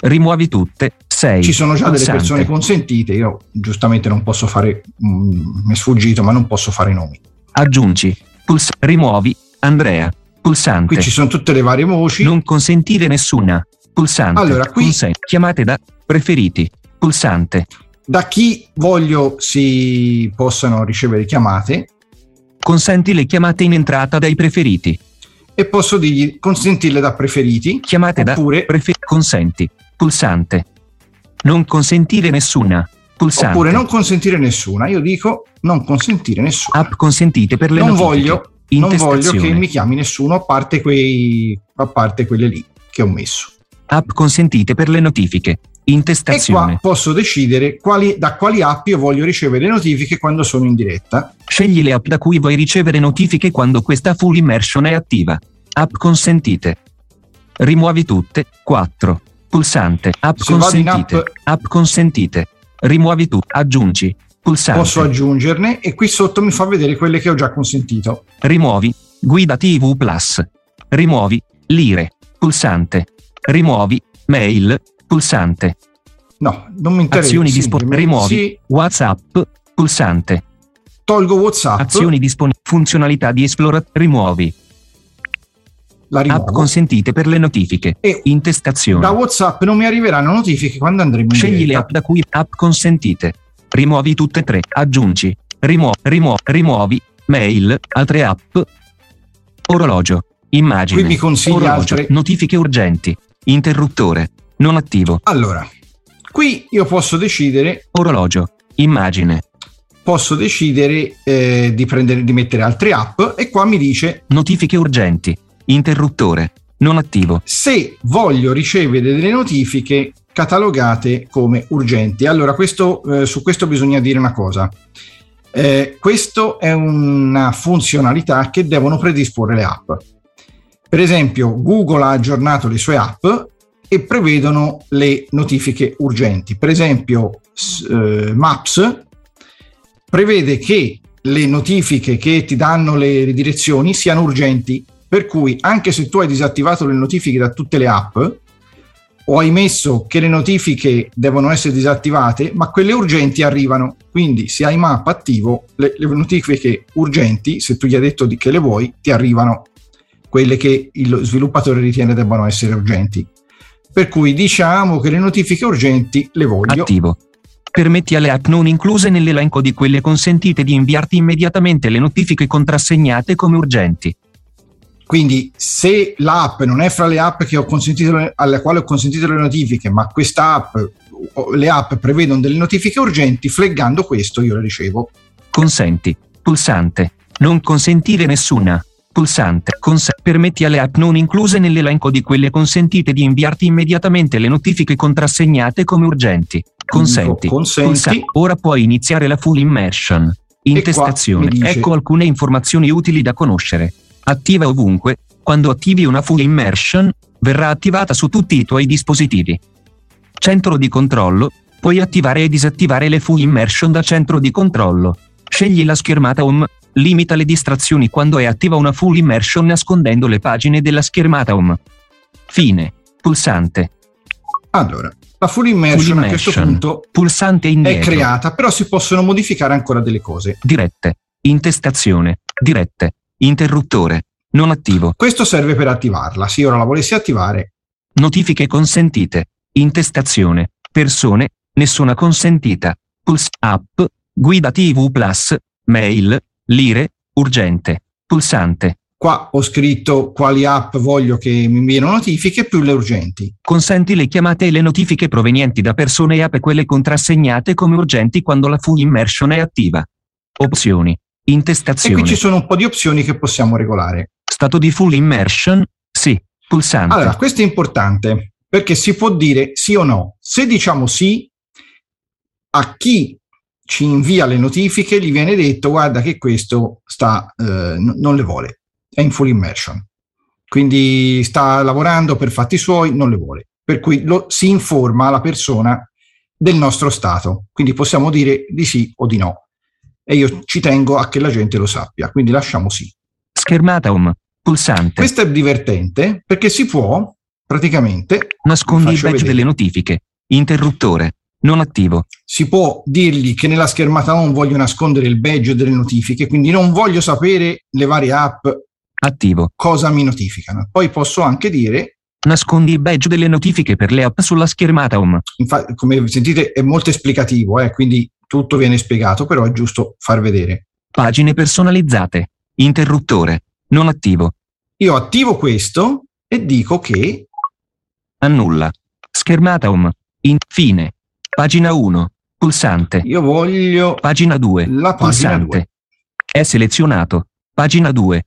Rimuovi tutte, sei. Ci sono già pulsante, delle persone consentite, io giustamente non posso fare, mh, mi è sfuggito, ma non posso fare nomi. Aggiungi, puls- rimuovi, Andrea, pulsante. Qui ci sono tutte le varie voci. Non consentire nessuna, pulsante. Allora qui consent- chiamate da, preferiti, pulsante. Da chi voglio si possano ricevere chiamate. Consenti le chiamate in entrata dai preferiti. E posso dirgli consentirle da preferiti. Chiamate oppure da preferiti. Consenti. Pulsante. Non consentire nessuna. Pulsante. Oppure non consentire nessuna. Io dico non consentire nessuna. App consentite per le non notifiche. Voglio, non voglio che mi chiami nessuno a parte quei, a parte quelle lì che ho messo. App consentite per le notifiche. Intestazione. E qua posso decidere quali, da quali app io voglio ricevere notifiche quando sono in diretta. Scegli le app da cui vuoi ricevere notifiche quando questa full immersion è attiva. App consentite. Rimuovi tutte. quattro. Pulsante. App Se consentite. App, app consentite. Rimuovi tu. Aggiungi. Pulsante. Posso aggiungerne e qui sotto mi fa vedere quelle che ho già consentito. Rimuovi. Guida T V Plus. Rimuovi. Lire. Pulsante. Rimuovi. Mail. Pulsante. No, non mi interessa. Azioni disponibili. Rimuovi. Sì. WhatsApp. Pulsante. Tolgo WhatsApp. Azioni disponibili. Funzionalità di esplorazione. Rimuovi. La rimuovo. App consentite per le notifiche. E intestazione. Da WhatsApp non mi arriveranno notifiche quando andremo in diretta. Scegli le app da cui app consentite. Rimuovi tutte e tre. Aggiungi. Rimuo- rimuo- rimuovi. Mail. Altre app. Orologio. Immagine. Qui mi consiglia orologio, altre. Notifiche urgenti. Interruttore. Non attivo. Allora, qui io posso decidere. Orologio. Immagine. Posso decidere eh, di prendere, di mettere altre app e qua mi dice notifiche urgenti. Interruttore. Non attivo. Se voglio ricevere delle notifiche catalogate come urgenti. Allora, questo eh, su questo bisogna dire una cosa. Eh, questo è una funzionalità che devono predisporre le app. Per esempio, Google ha aggiornato le sue app e prevedono le notifiche urgenti. Per esempio, eh, Maps prevede che le notifiche che ti danno le, le direzioni siano urgenti, per cui anche se tu hai disattivato le notifiche da tutte le app o hai messo che le notifiche devono essere disattivate, ma quelle urgenti arrivano. Quindi se hai Map attivo, le, le notifiche urgenti, se tu gli hai detto di che le vuoi, ti arrivano quelle che il sviluppatore ritiene debbano essere urgenti. Per cui diciamo che le notifiche urgenti le voglio. Attivo. Permetti alle app non incluse nell'elenco di quelle consentite di inviarti immediatamente le notifiche contrassegnate come urgenti. Quindi se l'app non è fra le app che ho consentito, alla quale ho consentito le notifiche, ma questa app, le app prevedono delle notifiche urgenti, flaggando questo io le ricevo. Consenti. Pulsante. Non consentire nessuna. Pulsante. Cons- permetti alle app non incluse nell'elenco di quelle consentite di inviarti immediatamente le notifiche contrassegnate come urgenti. Consenti. Consenti. Pulsa- Ora puoi iniziare la full immersion. Intestazione. Dice, ecco alcune informazioni utili da conoscere. Attiva ovunque. Quando attivi una full immersion, verrà attivata su tutti i tuoi dispositivi. Centro di controllo. Puoi attivare e disattivare le full immersion da centro di controllo. Scegli la schermata home. Limita le distrazioni quando è attiva una full immersion nascondendo le pagine della schermata home. Fine. Pulsante. Allora, la full immersion, full immersion a questo punto pulsante indietro. È creata, però si possono modificare ancora delle cose. Dirette. Intestazione. Dirette. Interruttore. Non attivo. Questo serve per attivarla. Se ora la volessi attivare. Notifiche consentite. Intestazione. Persone. Nessuna consentita. Puls app. Guida T V Plus. Mail. Lire, urgente, pulsante. Qua ho scritto quali app voglio che mi inviano notifiche più le urgenti. Consenti le chiamate e le notifiche provenienti da persone e app e quelle contrassegnate come urgenti quando la full immersion è attiva. Opzioni, intestazione. E qui ci sono un po' di opzioni che possiamo regolare. Stato di full immersion, sì, pulsante. Allora, questo è importante perché si può dire sì o no. Se diciamo sì, a chi ci invia le notifiche, gli viene detto guarda che questo sta eh, n- non le vuole, è in full immersion, quindi sta lavorando per fatti suoi, non le vuole, per cui lo, si informa la persona del nostro stato, quindi possiamo dire di sì o di no, e io ci tengo a che la gente lo sappia, quindi lasciamo sì. Schermata home, pulsante. Questo è divertente perché si può praticamente nascondi il badge delle notifiche, interruttore non attivo. Si può dirgli che nella schermata home voglio nascondere il badge delle notifiche, quindi non voglio sapere le varie app attivo cosa mi notificano. Poi posso anche dire nascondi il badge delle notifiche per le app sulla schermata home. Infatti, come sentite, è molto esplicativo, eh, quindi tutto viene spiegato, però è giusto far vedere. Pagine personalizzate, interruttore non attivo. Io attivo questo e dico che annulla schermata home. Infine pagina uno, pulsante. Io voglio pagina due, la pulsante. Pagina due. È selezionato. Pagina due.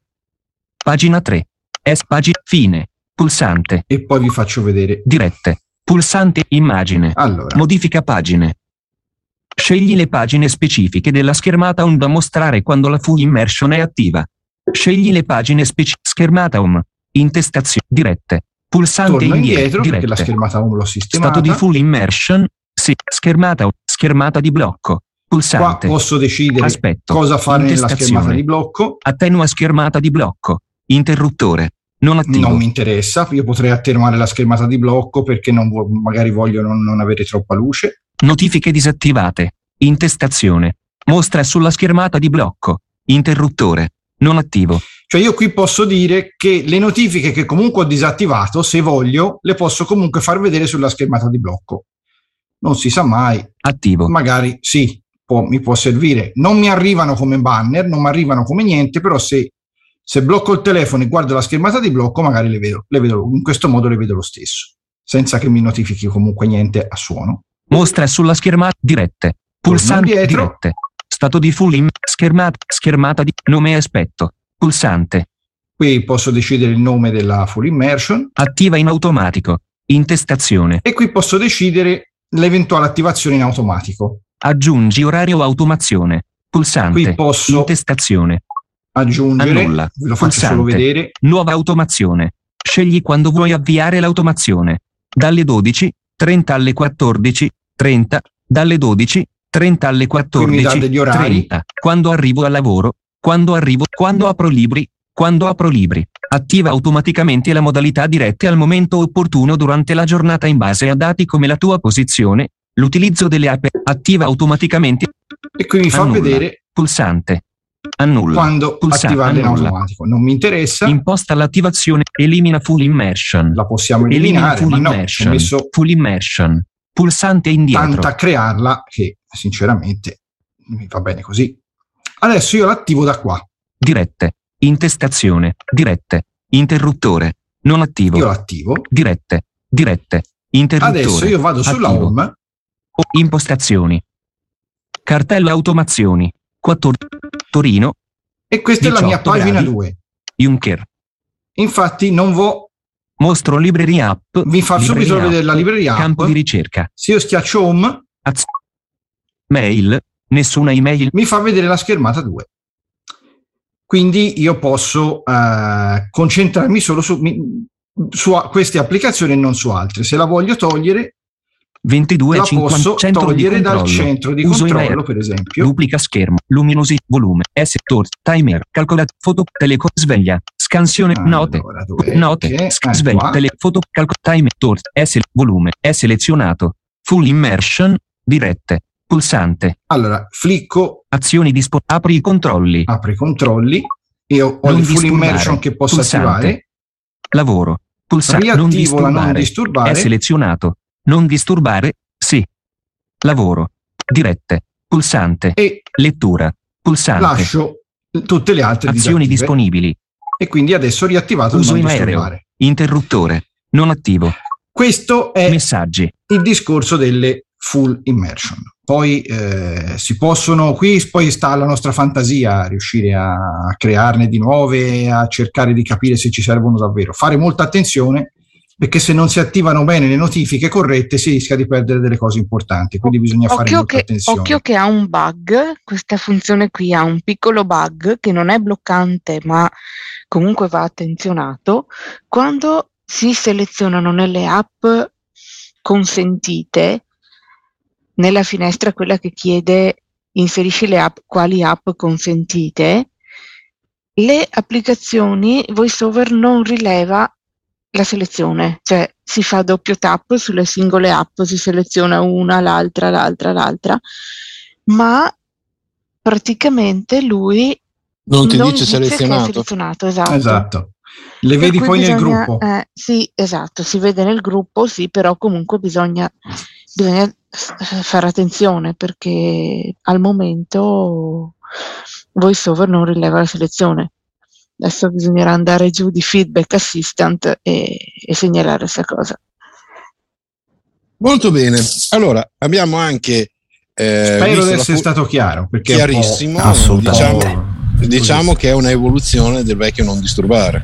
Pagina tre. È pagina fine, pulsante. E poi vi faccio vedere. Dirette, pulsante, immagine. Allora. Modifica pagine. Scegli le pagine specifiche della schermata home da mostrare quando la full immersion è attiva. Scegli le pagine specifiche. Schermata home. Intestazione. Dirette. Pulsante. Torno indietro, indietro perché la schermata home l'ho sistemata. Stato di full immersion. Sì, schermata schermata di blocco, pulsante. Qua posso decidere aspetto, cosa fare nella schermata di blocco. Attenua schermata di blocco, interruttore non attivo. Non mi interessa, io potrei attenuare la schermata di blocco perché non vo- magari voglio non, non avere troppa luce. Notifiche disattivate, intestazione, mostra sulla schermata di blocco, interruttore non attivo. Cioè io qui posso dire che le notifiche che comunque ho disattivato, se voglio, le posso comunque far vedere sulla schermata di blocco. Non si sa mai, attivo. Magari sì, può, mi può servire. Non mi arrivano come banner, non mi arrivano come niente, però se, se blocco il telefono e guardo la schermata di blocco, magari le vedo, le vedo. In questo modo le vedo lo stesso, senza che mi notifichi comunque niente a suono. Mostra sulla schermata dirette, pulsante dirette, stato di full in schermata, schermata di nome e aspetto, pulsante. Qui posso decidere il nome della full immersion. Attiva in automatico, intestazione. E qui posso decidere l'eventuale attivazione in automatico. Aggiungi orario automazione, pulsante. Qui posso intestazione. Aggiungere, annulla, ve lo faccio pulsante, solo vedere. Nuova automazione. Scegli quando vuoi avviare l'automazione. Dalle dodici e trenta alle quattordici e trenta, dalle dodici e trenta alle quattordici e trenta. Quando arrivo al lavoro, quando arrivo, quando apro libri, quando apro libri. Attiva automaticamente la modalità dirette al momento opportuno durante la giornata in base a dati come la tua posizione, l'utilizzo delle app. Attiva automaticamente. E qui mi fa annulla, vedere pulsante. Annulla. Quando pulsante, attivare in automatico. Non mi interessa. Imposta l'attivazione. Elimina full immersion. La possiamo eliminare. Elimina full immersion. No, ho messo full immersion. Pulsante indietro. Tanto a crearla che sinceramente mi va bene così. Adesso io l'attivo da qua. Dirette. Intestazione, dirette, interruttore, non attivo. Io l'attivo. Dirette, dirette, interruttore. Adesso io vado attivo. Sulla home. Impostazioni. Cartello automazioni. quattordici Torino. E questa è la mia pagina gradi. due. Juncker. Infatti non vo... Mostro libreria app. Vi faccio subito app. Vedere la libreria app. Campo di ricerca. Se io schiaccio home. Az... Mail. Nessuna email. Mi fa vedere la schermata due. Quindi io posso eh, concentrarmi solo su, mi, su a, queste applicazioni e non su altre. Se la voglio togliere, ventidue la cinquanta, posso togliere dal centro di uso controllo, email, per esempio. Duplica schermo, luminosità, volume, S-Tor, timer, calcolato, foto, teleco, sveglia, scansione, allora, note, note, sc- sveglia, telefoto, calcol, timer, tor, S, volume, è selezionato, full immersion, dirette. Pulsante. Allora, flicco. Azioni disponibili. Apri i controlli. Apri i controlli. Io ho non il full immersion che posso pulsante. Attivare. Lavoro. Pulsante. Riattivo la non disturbare. È selezionato. Non disturbare. Sì. Lavoro. Dirette. Pulsante. E lettura. Pulsante. Lascio tutte le altre azioni disattive. Disponibili. E quindi adesso ho riattivato uso il non disturbare. Interruttore. Non attivo. Questo è messaggi. Il discorso delle full immersion. Poi eh, si possono, qui poi sta alla nostra fantasia riuscire a crearne di nuove, a cercare di capire se ci servono davvero. Fare molta attenzione perché se non si attivano bene le notifiche corrette si rischia di perdere delle cose importanti, quindi bisogna occhio fare molta che, attenzione. Occhio che ha un bug, questa funzione qui ha un piccolo bug che non è bloccante ma comunque va attenzionato, quando si selezionano nelle app consentite nella finestra quella che chiede inserisci le app, quali app consentite, le applicazioni VoiceOver non rileva la selezione, cioè si fa doppio tap sulle singole app, si seleziona una, l'altra, l'altra, l'altra, ma praticamente lui non ti non dice, dice selezionato. Che è selezionato, esatto. Esatto. Le vedi poi bisogna, nel gruppo. Eh, sì, esatto, si vede nel gruppo, sì, però comunque bisogna, bisogna fare attenzione perché al momento VoiceOver non rileva la selezione. Adesso bisognerà andare giù di feedback assistant e, e segnalare questa cosa. Molto bene. Allora, abbiamo anche... Eh, spero di essere fu- stato chiaro. Perché chiarissimo. Assolutamente. Diciamo, diciamo che è un'evoluzione del vecchio non disturbare.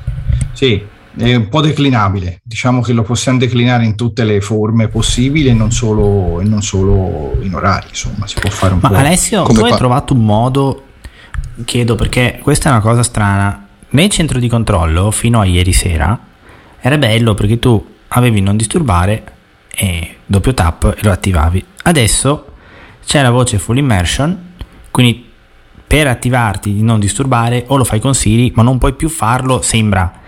Sì, è un po' declinabile. Diciamo che lo possiamo declinare in tutte le forme possibili e non solo, e non solo in orari. Insomma, si può fare un Ma po'... Ma Alessio, come tu pa- hai trovato un modo... Chiedo perché questa è una cosa strana. Nel centro di controllo fino a ieri sera era bello perché tu avevi non disturbare e doppio tap e lo attivavi. Adesso c'è la voce full immersion, quindi per attivarti di non disturbare o lo fai con Siri, ma non puoi più farlo, sembra,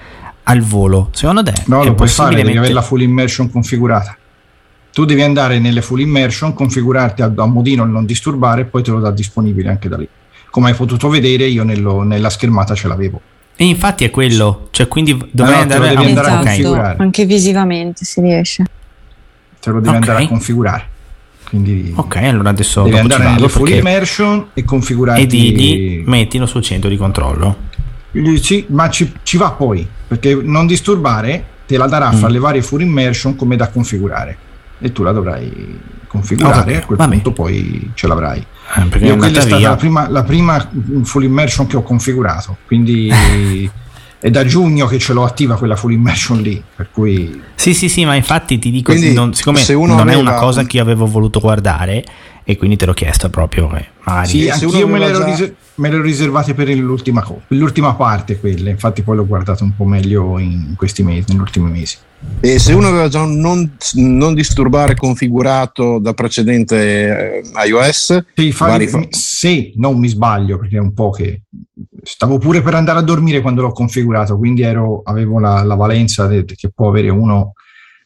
al volo. Secondo te? No, lo puoi fare, devi avere la full immersion configurata. Tu devi andare nelle full immersion, configurarti a, a modino il non disturbare e poi te lo dà disponibile anche da lì. Come hai potuto vedere io nello, nella schermata ce l'avevo. E infatti è quello, cioè quindi dovrei no, andare, a... andare esatto, a configurare. Anche visivamente si riesce. Te lo devi okay. andare a configurare. Quindi ok, allora adesso devi andare nella full immersion e configurare. E digli mettilo sul centro di controllo. Sì, ma ci, ci va poi, perché non disturbare te la darà mm. fra le varie full immersion come da configurare. E tu la dovrai configurare, okay, a quel punto poi ce l'avrai. Eh, Io quella è stata la prima, la prima full immersion che ho configurato, quindi è da giugno che ce l'ho attiva quella full immersion lì, per cui sì sì sì, ma infatti ti dico, quindi, non, siccome se uno non aveva... è una cosa che io avevo voluto guardare e quindi te l'ho chiesta proprio, eh, sì, anche io me le ero già... riser- riservate per l'ultima, co- l'ultima parte quelle, infatti poi l'ho guardato un po' meglio in questi mesi, negli ultimi mesi. E se uno aveva già un non, non disturbare configurato da precedente eh, iOS, sì, fai, fa- sì, non mi sbaglio perché è un po' che stavo pure per andare a dormire quando l'ho configurato, quindi ero, avevo la, la valenza de- che può avere uno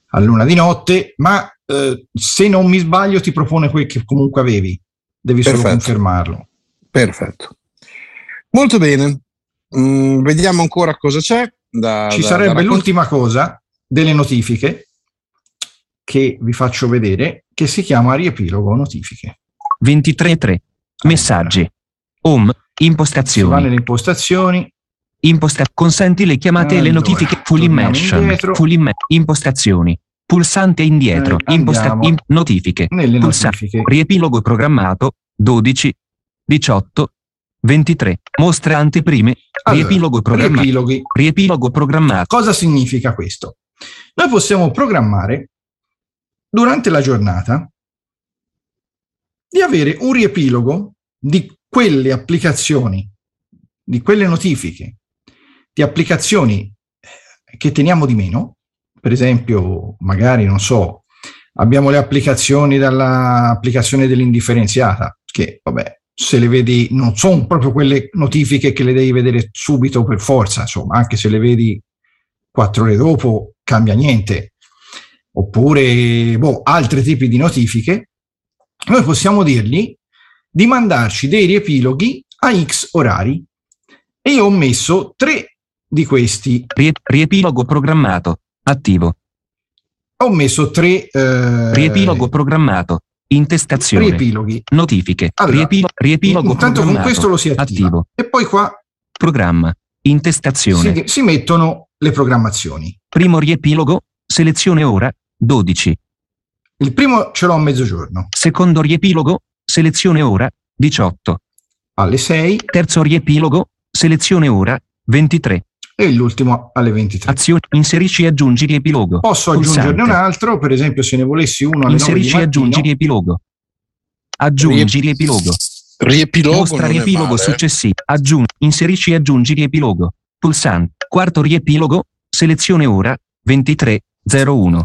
all'una di notte, ma Uh, se non mi sbaglio ti propone quel che comunque avevi, devi perfetto. Solo confermarlo. Perfetto, molto bene. Mm, vediamo ancora cosa c'è da, ci da, sarebbe da l'ultima cosa delle notifiche che vi faccio vedere, che si chiama riepilogo notifiche ventitré punto tre messaggi home impostazioni, si va nelle impostazioni. Imposta- consenti le chiamate allora, e le notifiche full immersion full im- impostazioni pulsante indietro, eh, imposta, in, notifiche, pulsante, riepilogo programmato, dodici, diciotto, ventitré, mostra anteprime, allora, riepilogo programmato, riepilogo programmato. Cosa significa questo? Noi possiamo programmare durante la giornata di avere un riepilogo di quelle applicazioni, di quelle notifiche, di applicazioni che teniamo di meno. Per esempio, magari, non so, abbiamo le applicazioni dall'applicazione dell'indifferenziata, che vabbè, se le vedi, non sono proprio quelle notifiche che le devi vedere subito per forza, insomma, anche se le vedi quattro ore dopo cambia niente. Oppure, boh, altri tipi di notifiche, noi possiamo dirgli di mandarci dei riepiloghi a X orari. E io ho messo tre di questi. Riepilogo programmato. Attivo. Ho messo tre eh, riepilogo programmato, intestazione, riepiloghi, notifiche, allora, riepil- riepilogo intanto programmato. Intanto con questo lo si attiva. Attivo. E poi qua programma, intestazione. Si, si mettono le programmazioni. Primo riepilogo, selezione ora, dodici. Il primo ce l'ho a mezzogiorno. Secondo riepilogo, selezione ora, diciotto. Alle sei. Terzo riepilogo, selezione ora, ventitré. E e l'ultimo alle ventitré. Azioni, inserisci e aggiungi riepilogo. Posso pulsante. Aggiungerne un altro, per esempio se ne volessi uno alle inserisci nove di mattino, aggiungi riepilogo. Aggiungi Riep- riepilogo. Riepilogo mostra riepilogo successivo. Aggiungi, inserisci e aggiungi riepilogo. Pulsante. Quarto riepilogo. Selezione ora ventitré zero uno.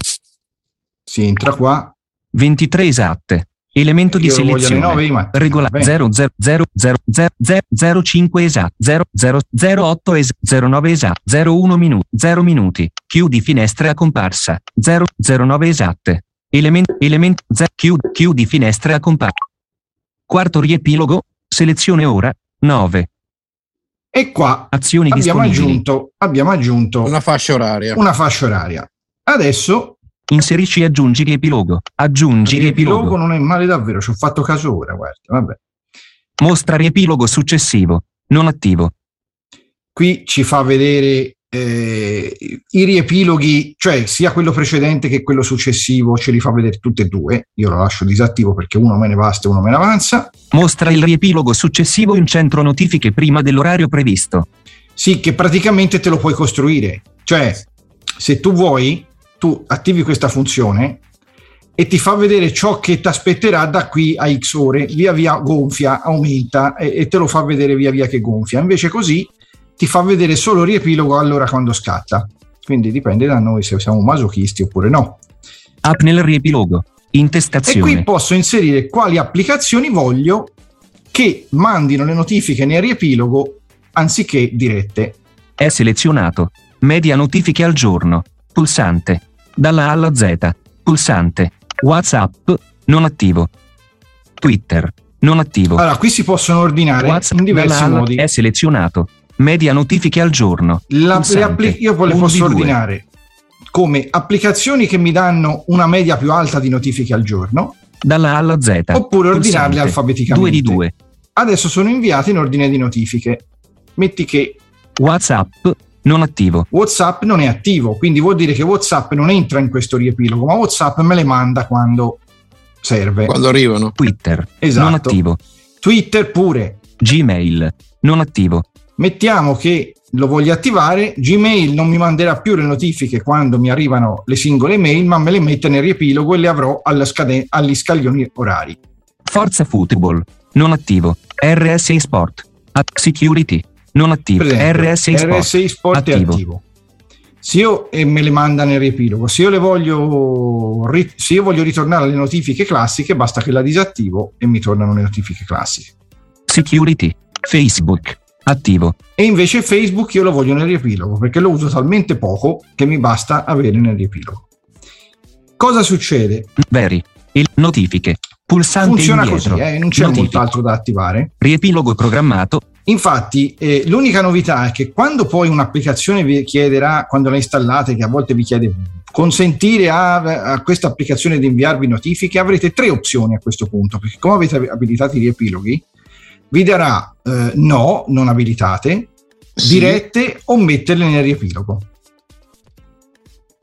Si entra qua. ventitré esatte. Elemento io di selezione. Regola zero zero zero zero zero zero cinque esa zero zero zero otto esa zero nove esa zero uno minuto zero minuti. Chiudi finestra comparsa zero zero nove esatte. Elemento elemento chiudi chiudi finestra comparsa. Quarto riepilogo, selezione ora nove. E qua azioni abbiamo aggiunto abbiamo aggiunto una fascia oraria. Una fascia oraria. Adesso inserisci e aggiungi riepilogo. Aggiungi riepilogo. Riepilogo non è male davvero, ci ho fatto caso ora, guarda, vabbè. Mostra riepilogo successivo, non attivo. Qui ci fa vedere eh, i riepiloghi, cioè sia quello precedente che quello successivo, ce li fa vedere tutti e due. Io lo lascio disattivo perché uno me ne basta e uno me ne avanza. Mostra il riepilogo successivo in centro notifiche prima dell'orario previsto. Sì, che praticamente te lo puoi costruire. Cioè, se tu vuoi, tu attivi questa funzione e ti fa vedere ciò che ti aspetterà da qui a X ore, via via gonfia, aumenta e, e te lo fa vedere via via che gonfia. Invece così ti fa vedere solo riepilogo allora quando scatta. Quindi dipende da noi se siamo masochisti oppure no. App nel riepilogo, intestazione. E qui posso inserire quali applicazioni voglio che mandino le notifiche nel riepilogo anziché dirette. È selezionato. Media notifiche al giorno. Pulsante. Dalla A alla Z. Pulsante. WhatsApp. Non attivo. Twitter. Non attivo. Allora, qui si possono ordinare WhatsApp in diversi modi. È selezionato. Media notifiche al giorno. La, le appli- io le posso ordinare come applicazioni che mi danno una media più alta di notifiche al giorno. Dalla A alla Z. Oppure ordinarle alfabeticamente. due di due. Adesso sono inviate in ordine di notifiche. Metti che WhatsApp non attivo. WhatsApp non è attivo, quindi vuol dire che WhatsApp non entra in questo riepilogo, ma WhatsApp me le manda quando serve. Quando arrivano. Twitter. Esatto. Non attivo. Twitter pure. Gmail. Non attivo. Mettiamo che lo voglio attivare, Gmail non mi manderà più le notifiche quando mi arrivano le singole mail, ma me le mette nel riepilogo e le avrò alla scaden- agli scaglioni orari. Forza Football. Non attivo. R S I Sport. At Security. Non attivo. R S I Sport, R S I Sport attivo. È attivo. Se io e me le manda nel riepilogo, se io le voglio ri- se io voglio ritornare alle notifiche classiche, basta che la disattivo e mi tornano le notifiche classiche. Security. Facebook attivo. E invece Facebook io lo voglio nel riepilogo perché lo uso talmente poco che mi basta avere nel riepilogo. Cosa succede? Veri. Il notifiche. Pulsante funziona indietro. Così, eh? Non c'è notifiche. Molto altro da attivare. Riepilogo programmato. Infatti eh, l'unica novità è che quando poi un'applicazione vi chiederà, quando la installate, che a volte vi chiede consentire a, a questa applicazione di inviarvi notifiche, avrete tre opzioni a questo punto, perché come avete abilitato i riepiloghi vi darà eh, no, non abilitate, sì, dirette o metterle nel riepilogo.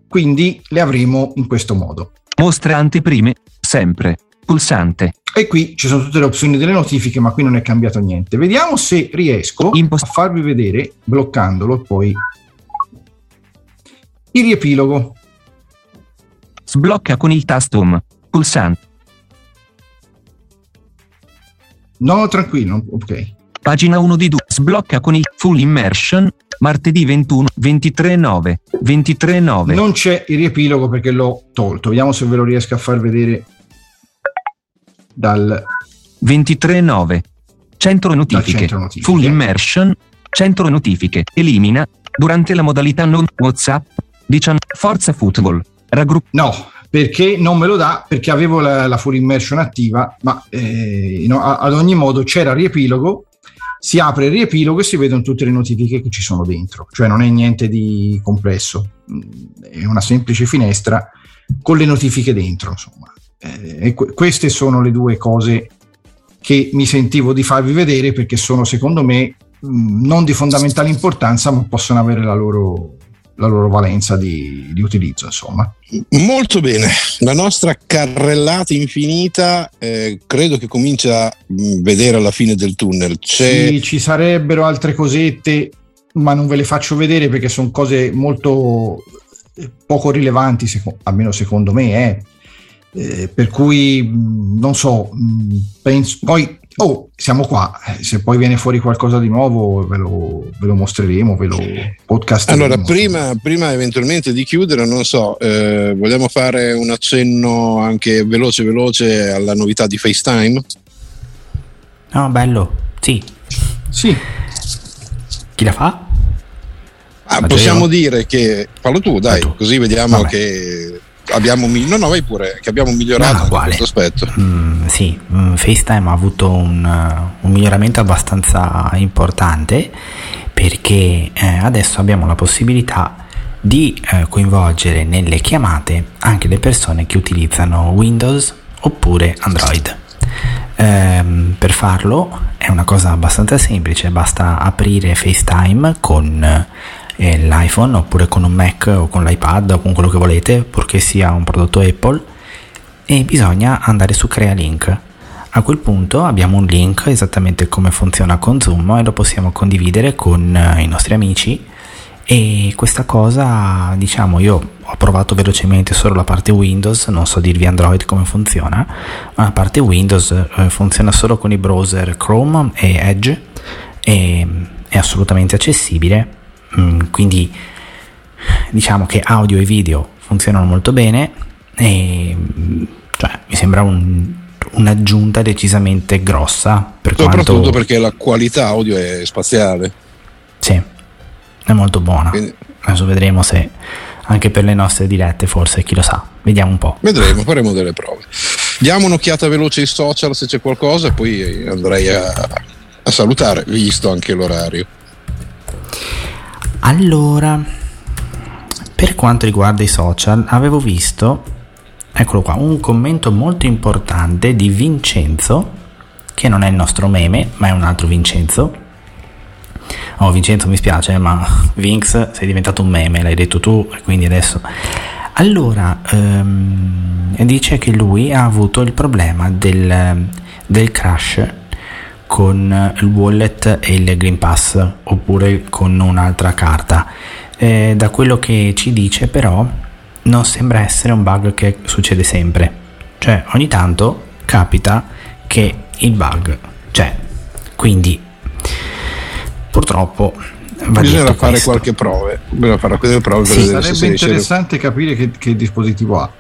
Quindi le avremo in questo modo. Mostra anteprime, sempre. Pulsante. E qui ci sono tutte le opzioni delle notifiche, ma qui non è cambiato niente. Vediamo se riesco Impost- a farvi vedere, bloccandolo poi, il riepilogo. Sblocca con il tasto Home. Pulsante. No, tranquillo, ok. Pagina uno di due. Sblocca con il Full Immersion. Martedì ventuno ventitré nove. ventitré nove. Non c'è il riepilogo perché l'ho tolto. Vediamo se ve lo riesco a far vedere. Dal ventitré nove centro notifiche, centro notifiche full immersion centro notifiche elimina durante la modalità non WhatsApp diciamo forza football raggruppa no perché non me lo dà perché avevo la, la full immersion attiva ma eh, no, ad ogni modo c'era il riepilogo, si apre il riepilogo e si vedono tutte le notifiche che ci sono dentro, cioè non è niente di complesso, è una semplice finestra con le notifiche dentro, insomma. Eh, queste sono le due cose che mi sentivo di farvi vedere perché sono secondo me mh, non di fondamentale importanza ma possono avere la loro, la loro valenza di, di utilizzo, insomma. Molto bene, la nostra carrellata infinita eh, credo che comincia a vedere alla fine del tunnel. C'è... Sì, ci sarebbero altre cosette ma non ve le faccio vedere perché sono cose molto poco rilevanti, seco- almeno secondo me, eh. Eh, per cui non so, penso, poi oh, siamo qua, se poi viene fuori qualcosa di nuovo ve lo, ve lo mostreremo, ve lo podcasteremo. Allora, prima, prima eventualmente di chiudere, non so, eh, vogliamo fare un accenno anche veloce veloce alla novità di FaceTime? Ah, bello, sì. Sì. Chi la fa? Ah, possiamo dire che... Fallo tu, dai, tu. Così vediamo. Vabbè. Che... abbiamo migli- no no vai pure che abbiamo migliorato no, questo aspetto. Mm, sì, FaceTime ha avuto un, un miglioramento abbastanza importante, perché eh, adesso abbiamo la possibilità di eh, coinvolgere nelle chiamate anche le persone che utilizzano Windows oppure Android. Ehm, per farlo è una cosa abbastanza semplice, basta aprire FaceTime con l'iPhone oppure con un Mac o con l'iPad o con quello che volete, purché sia un prodotto Apple, e bisogna andare su Crea Link. A quel punto abbiamo un link esattamente come funziona con Zoom e lo possiamo condividere con i nostri amici, e questa cosa, diciamo, io ho provato velocemente solo la parte Windows, non so dirvi Android come funziona, ma la parte Windows funziona solo con i browser Chrome e Edge e è assolutamente accessibile. Quindi diciamo che audio e video funzionano molto bene, e cioè mi sembra un, un'aggiunta decisamente grossa, per soprattutto quanto... perché la qualità audio è spaziale. Sì, è molto buona. Quindi... adesso vedremo se anche per le nostre dirette, forse, chi lo sa, vediamo un po', vedremo, faremo delle prove. Diamo un'occhiata veloce ai social se c'è qualcosa, poi andrei a, a salutare, visto anche l'orario. Allora, per quanto riguarda i social, avevo visto, eccolo qua, un commento molto importante di Vincenzo, che non è il nostro meme, ma è un altro Vincenzo. Oh, Vincenzo, mi spiace, ma Vinx, sei diventato un meme, l'hai detto tu, quindi adesso... Allora, ehm, dice che lui ha avuto il problema del, del crash con il wallet e il green pass, oppure con un'altra carta. Eh, da quello che ci dice, però, non sembra essere un bug che succede sempre, cioè ogni tanto capita che il bug c'è, quindi purtroppo va bisogna fare questo. Qualche prove bisogna fare qualche prove sì. Sarebbe se interessante capire che, che dispositivo ha.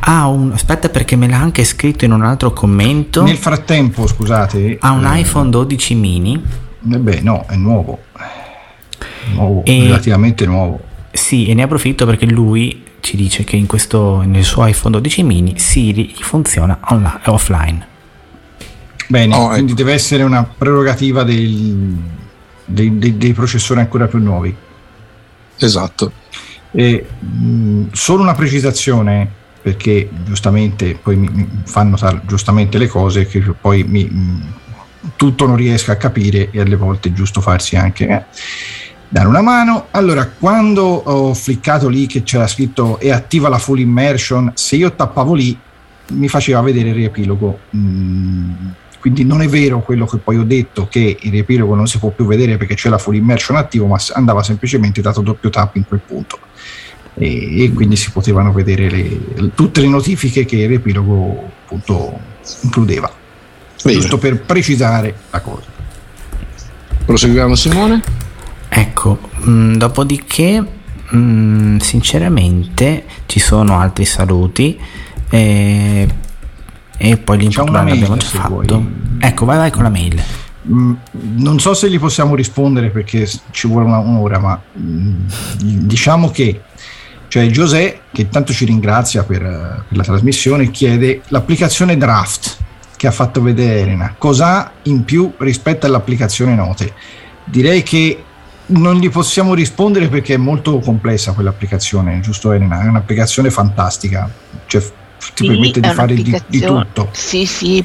Ha ah, un aspetta, perché me l'ha anche scritto in un altro commento. Nel frattempo, scusate, ha un ehm... iPhone dodici mini. Eh beh, no, è nuovo, nuovo e... relativamente nuovo. Sì, e ne approfitto perché lui ci dice che in questo, nel suo iPhone dodici mini Siri funziona online, offline. Bene, oh, quindi ecco. Deve essere una prerogativa del, dei, dei, dei processori ancora più nuovi. Esatto. E, mh, solo una precisazione, perché giustamente poi mi fanno tar- giustamente le cose che poi mi, mh, tutto non riesco a capire, e alle volte è giusto farsi anche eh, dare una mano. Allora, quando ho fliccato lì che c'era scritto e attiva la full immersion, se io tappavo lì mi faceva vedere il riepilogo, mm, quindi non è vero quello che poi ho detto, che il riepilogo non si può più vedere perché c'è la full immersion attivo, ma andava semplicemente dato doppio tap in quel punto, e quindi si potevano vedere le, tutte le notifiche che il riepilogo appunto includeva. Bene. Giusto per precisare la cosa. Proseguiamo, Simone. Ecco, mh, dopodiché mh, sinceramente ci sono altri saluti e, e poi l'importante abbiamo già fatto. Vuoi. Ecco, vai vai con la mail. Non so se gli possiamo rispondere perché ci vuole una, un'ora, ma mh, diciamo che cioè Giuseppe, che tanto ci ringrazia per, per la trasmissione, chiede l'applicazione Draft che ha fatto vedere Elena, cos'ha in più rispetto all'applicazione Note. Direi che non gli possiamo rispondere perché è molto complessa quell'applicazione, giusto Elena? È un'applicazione fantastica, cioè ti sì, permette di fare di, di tutto. Sì, sì,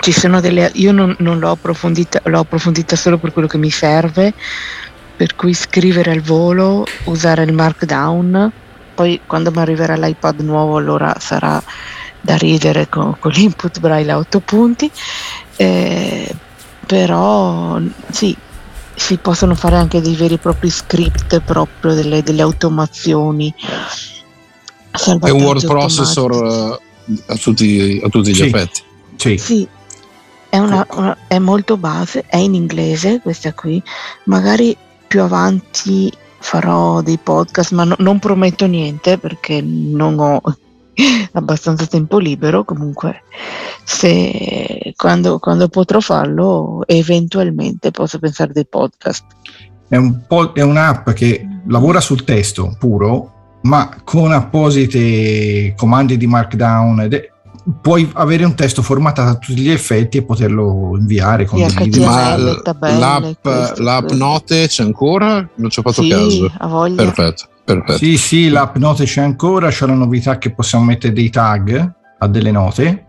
ci sono delle... io non, non l'ho approfondita, l'ho approfondita solo per quello che mi serve, per cui scrivere al volo, usare il Markdown. Poi quando mi arriverà l'iPad nuovo, allora sarà da ridere con, con l'input Braille a otto punti, eh, però sì, si possono fare anche dei veri e propri script, proprio delle, delle automazioni. È un word processor a tutti, a tutti gli sì. effetti. Sì, sì. È, una, una, è molto base, è in inglese questa qui. Magari più avanti farò dei podcast, ma no, non prometto niente perché non ho abbastanza tempo libero. Comunque, se quando, quando potrò farlo, eventualmente posso pensare dei podcast. È un po', è un'app che lavora sul testo puro, ma con apposite comandi di markdown ed è, puoi avere un testo formattato a tutti gli effetti e poterlo inviare con H T M L, tabelle, l'app, questo, l'app questo. Note c'è ancora? Non ci ho fatto sì, caso. A voglia. Perfetto, perfetto. Sì, sì, l'app Note c'è ancora, c'è la novità che possiamo mettere dei tag a delle note,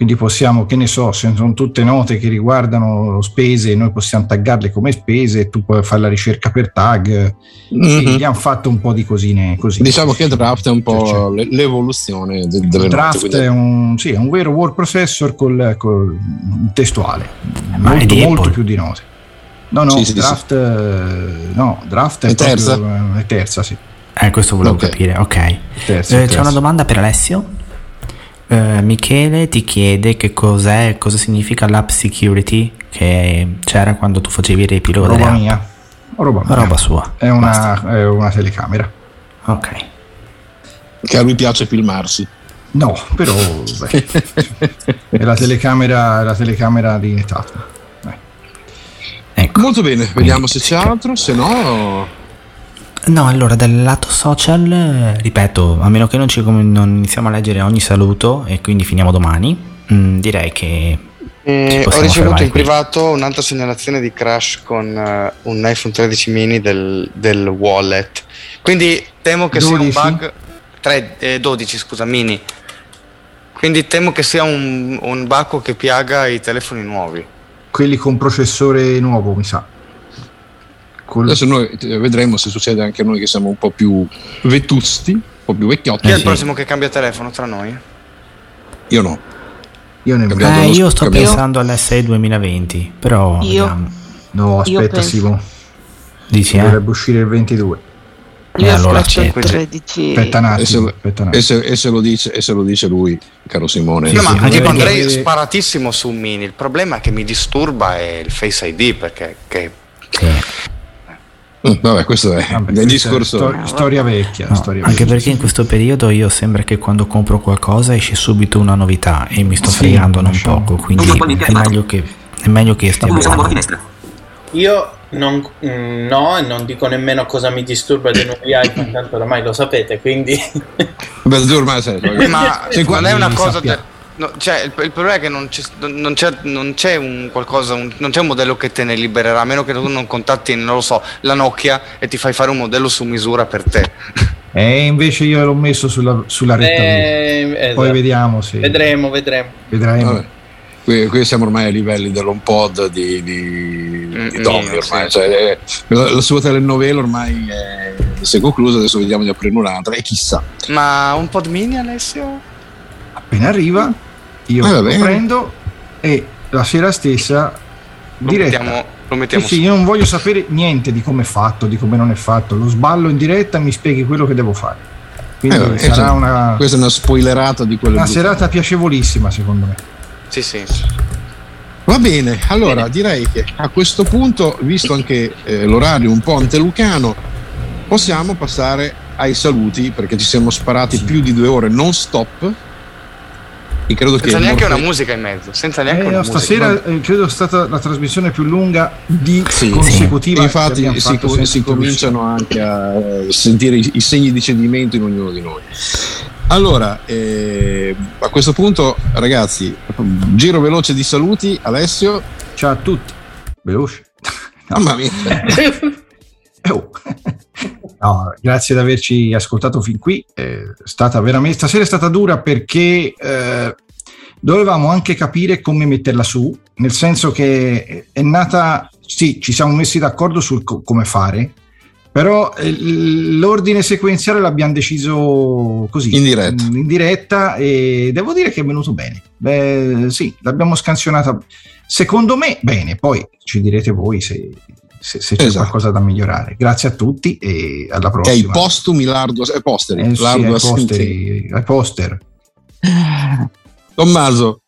quindi possiamo, che ne so, se sono tutte note che riguardano spese, noi possiamo taggarle come spese, tu puoi fare la ricerca per tag, mm-hmm. e gli hanno fatto un po' di cosine così. Diciamo che Draft è un po' cioè, l'evoluzione del delle Draft note, è un, sì, è un vero word processor col, col testuale, ma molto, molto più di note. No, no, sì, sì, Draft, sì. No, Draft è, è terza, proprio, è terza, sì. Eh, questo volevo okay. capire, ok. Terza, eh, terza. C'è una domanda per Alessio. Uh, Michele ti chiede che cos'è, cosa significa l'app security che c'era quando tu facevi il ripilo delle app. Mia. Roba mia, roba sua. È una, è una telecamera. Ok. Che a lui piace filmarsi. No, però beh, è la telecamera, la telecamera di Netato. Ecco. Molto bene, vediamo quindi, se c'è altro, se no. No, allora dal lato social, ripeto, a meno che non, ci, non iniziamo a leggere ogni saluto e quindi finiamo domani, mh, direi che eh, ho ricevuto in qui. privato un'altra segnalazione di crash con uh, un iPhone tredici mini del, del Wallet, quindi temo che dodici sia un bug tre, eh, dodici scusa mini, quindi temo che sia un, un bug che piaga i telefoni nuovi, quelli con processore nuovo mi sa. Adesso noi vedremo se succede anche noi che siamo un po' più vetusti, un po' più vecchiotti. Chi è il prossimo che cambia telefono tra noi? Io no. Io ne eh, io sp- sto cambiato. pensando all'S E duemilaventi, però io. Vediamo. No, aspetta Simo. Dici, eh? Dovrebbe uscire il ventidue. Io eh, allora tredici. Aspetta un attimo, aspetta un attimo. E, se, e, se lo dice, e se lo dice lui, caro Simone. Sì, sì, ma sì, io andrei vedere... sparatissimo su un mini. Il problema è che mi disturba è il Face I D perché che... sì. Uh, vabbè, questo è vabbè, il discorso stor- storia vecchia, no, storia anche vecchia. Perché in questo periodo io sembra che quando compro qualcosa esce subito una novità e mi sto sì, fregando non poco, quindi è meglio che, è meglio che stiamo io non, no e non dico nemmeno cosa mi disturba dei nuovi iPhone, tanto ormai lo sapete, quindi beh, tu ormai sai, ma qual è una cosa de- no, cioè, il, il problema è che non c'è, non c'è, non c'è un qualcosa, un, non c'è un modello che te ne libererà, a meno che tu non contatti, non lo so, la Nokia e ti fai fare un modello su misura per te. E invece io l'ho messo sulla, sulla retta eh, lì. Esatto. Poi vediamo se... Vedremo, vedremo. Vedremo. Qui, qui siamo ormai ai livelli dell'HomePod di, di, di Tommy mm, ormai, sì. Cioè, la, la sua telenovela ormai è, si è conclusa, adesso vediamo di aprire un'altra e chissà. Ma un pod mini, Alessio? Appena arriva... Io ah, lo prendo e la sera stessa lo diretta. Mettiamo, lo mettiamo eh sì, su. Io non voglio sapere niente di come è fatto, di come non è fatto. Lo sballo in diretta e mi spieghi quello che devo fare. Quindi eh, sarà esatto. una. Questa è una spoilerata di quello. Una brutto. serata piacevolissima, secondo me. Sì, sì. Va bene, allora bene. Direi che a questo punto, visto anche eh, l'orario un po' antelucano, possiamo passare ai saluti perché ci siamo sparati sì. più di due ore non stop. Credo senza che neanche morte... una musica in mezzo, senza neanche eh, una stasera musica. Eh, credo è stata la trasmissione più lunga di sì, consecutiva. Sì. Infatti, si, co- si cominciano anche a sentire i, i segni di cedimento in ognuno di noi. Allora, eh, a questo punto, ragazzi, giro veloce di saluti. Alessio, ciao a tutti, veloce, mamma mia. Oh. No, grazie di averci ascoltato fin qui, è stata veramente, stasera è stata dura perché eh, dovevamo anche capire come metterla su, nel senso che è nata, sì, ci siamo messi d'accordo sul co- come fare, però eh, l'ordine sequenziale l'abbiamo deciso così, in diretta. in diretta, e devo dire che è venuto bene. Beh, sì, l'abbiamo scansionata, secondo me bene, poi ci direte voi se... se, se c'è esatto. qualcosa da migliorare. Grazie a tutti e alla prossima. Che è i postumi lardo, è posteri, eh, lardo sì, posteri, è poster. Tommaso,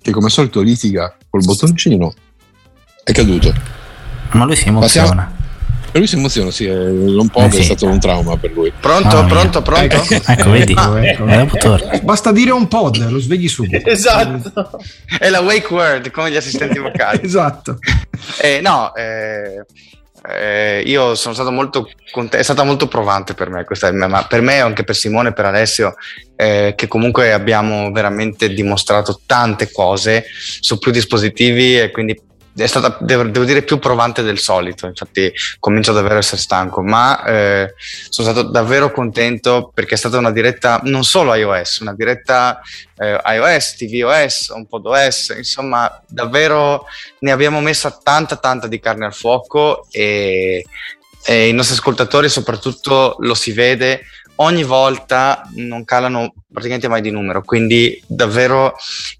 che come al solito litiga col bottoncino, è caduto. Ma lui si emoziona. Passiamo? Per lui si emoziona, sì, è un po' eh sì. è stato un trauma per lui. Pronto, oh, pronto, mia. pronto? Eh, ecco, vedi, ah, ecco, eh. basta dire un pod, lo svegli subito. Esatto, è la wake word, come gli assistenti vocali. Esatto. Eh, no, eh, eh, io sono stato molto contento, è stata molto provante per me questa, ma per me, anche per Simone, per Alessio, eh, che comunque abbiamo veramente dimostrato tante cose su più dispositivi e quindi è stata, devo dire, più provante del solito. Infatti comincio davvero a essere stanco, ma eh, sono stato davvero contento perché è stata una diretta non solo iOS, una diretta eh, iOS, tvOS, HomePodOS, insomma davvero ne abbiamo messa tanta tanta di carne al fuoco e, e i nostri ascoltatori soprattutto lo si vede, ogni volta non calano praticamente mai di numero, quindi davvero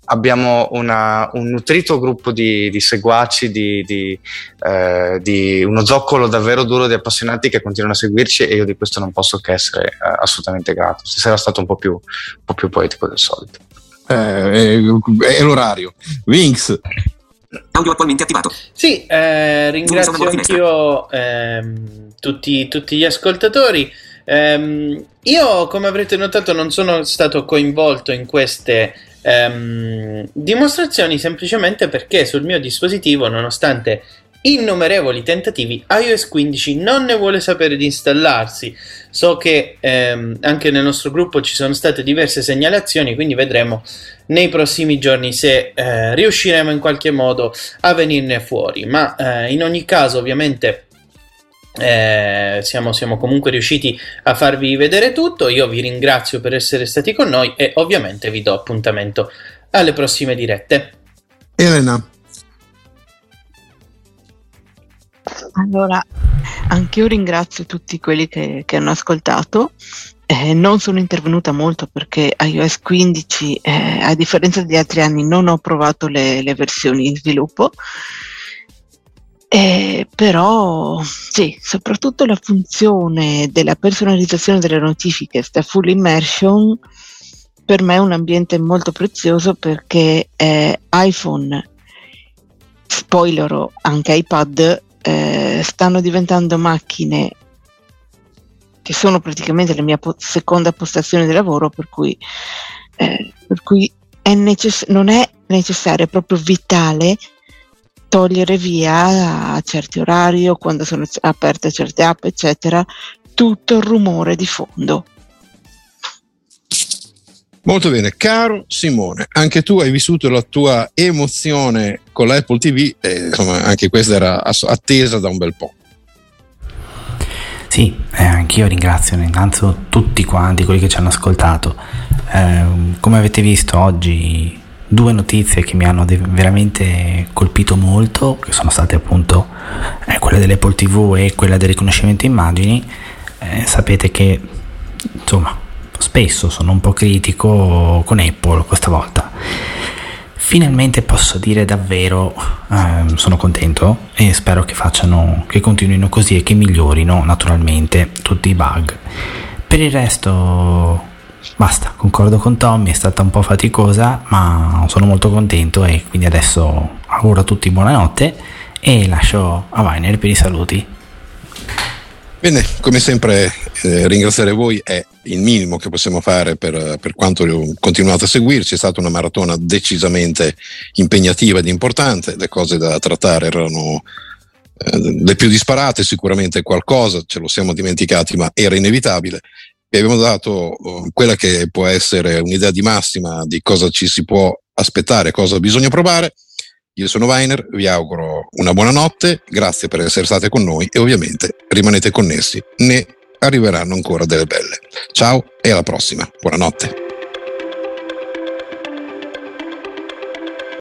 abbiamo una, un nutrito gruppo di, di seguaci, di, di, eh, di uno zoccolo davvero duro di appassionati che continuano a seguirci e io di questo non posso che essere eh, assolutamente grato. Stasera è stato un po' più, un po' più poetico del solito. Eh, è, è l'orario. Vinx. Audio attualmente attivato. Sì, eh, ringrazio anch'io ehm, tutti, tutti gli ascoltatori. Um, io, come avrete notato, non sono stato coinvolto in queste um, dimostrazioni semplicemente perché sul mio dispositivo, nonostante innumerevoli tentativi, iOS quindici non ne vuole sapere di installarsi. So che um, anche nel nostro gruppo ci sono state diverse segnalazioni, quindi vedremo nei prossimi giorni se uh, riusciremo in qualche modo a venirne fuori, ma uh, in ogni caso ovviamente Eh, siamo, siamo comunque riusciti a farvi vedere tutto. Io vi ringrazio per essere stati con noi e ovviamente vi do appuntamento alle prossime dirette. Elena. Allora, anch'io ringrazio tutti quelli che, che hanno ascoltato. Eh, non sono intervenuta molto perché iOS quindici, eh, a differenza di altri anni, non ho provato le, le versioni in sviluppo. Eh, però sì, soprattutto la funzione della personalizzazione delle notifiche, sta full immersion, per me è un ambiente molto prezioso perché eh, iPhone, spoiler, anche iPad eh, stanno diventando macchine che sono praticamente la mia po- seconda postazione di lavoro, per cui, eh, per cui è necess- non è necessario, è proprio vitale togliere via a certi orari o quando sono aperte certe app, eccetera, tutto il rumore di fondo. Molto bene, caro Simone, anche tu hai vissuto la tua emozione con l'Apple T V, e, insomma, anche questa era attesa da un bel po'. Sì, eh, anch'io ringrazio innanzitutto tutti quanti quelli che ci hanno ascoltato. Eh, come avete visto oggi, due notizie che mi hanno de- veramente colpito molto, che sono state appunto eh, quella dell'Apple T V e quella del riconoscimento immagini. Eh, sapete che insomma spesso sono un po' critico con Apple, questa volta finalmente posso dire davvero eh, sono contento e spero che facciano, che continuino così e che migliorino naturalmente tutti i bug. Per il resto basta, concordo con Tommy, è stata un po' faticosa ma sono molto contento e quindi adesso auguro a tutti buonanotte e lascio a Vainer per i saluti. Bene, come sempre eh, ringraziare voi è il minimo che possiamo fare per, per quanto continuate a seguirci. È stata una maratona decisamente impegnativa ed importante, le cose da trattare erano eh, le più disparate, sicuramente qualcosa ce lo siamo dimenticati ma era inevitabile. Vi abbiamo dato quella che può essere un'idea di massima di cosa ci si può aspettare, cosa bisogna provare. Io sono Vainer, vi auguro una buona notte, grazie per essere state con noi e ovviamente rimanete connessi, ne arriveranno ancora delle belle. Ciao e alla prossima, buonanotte.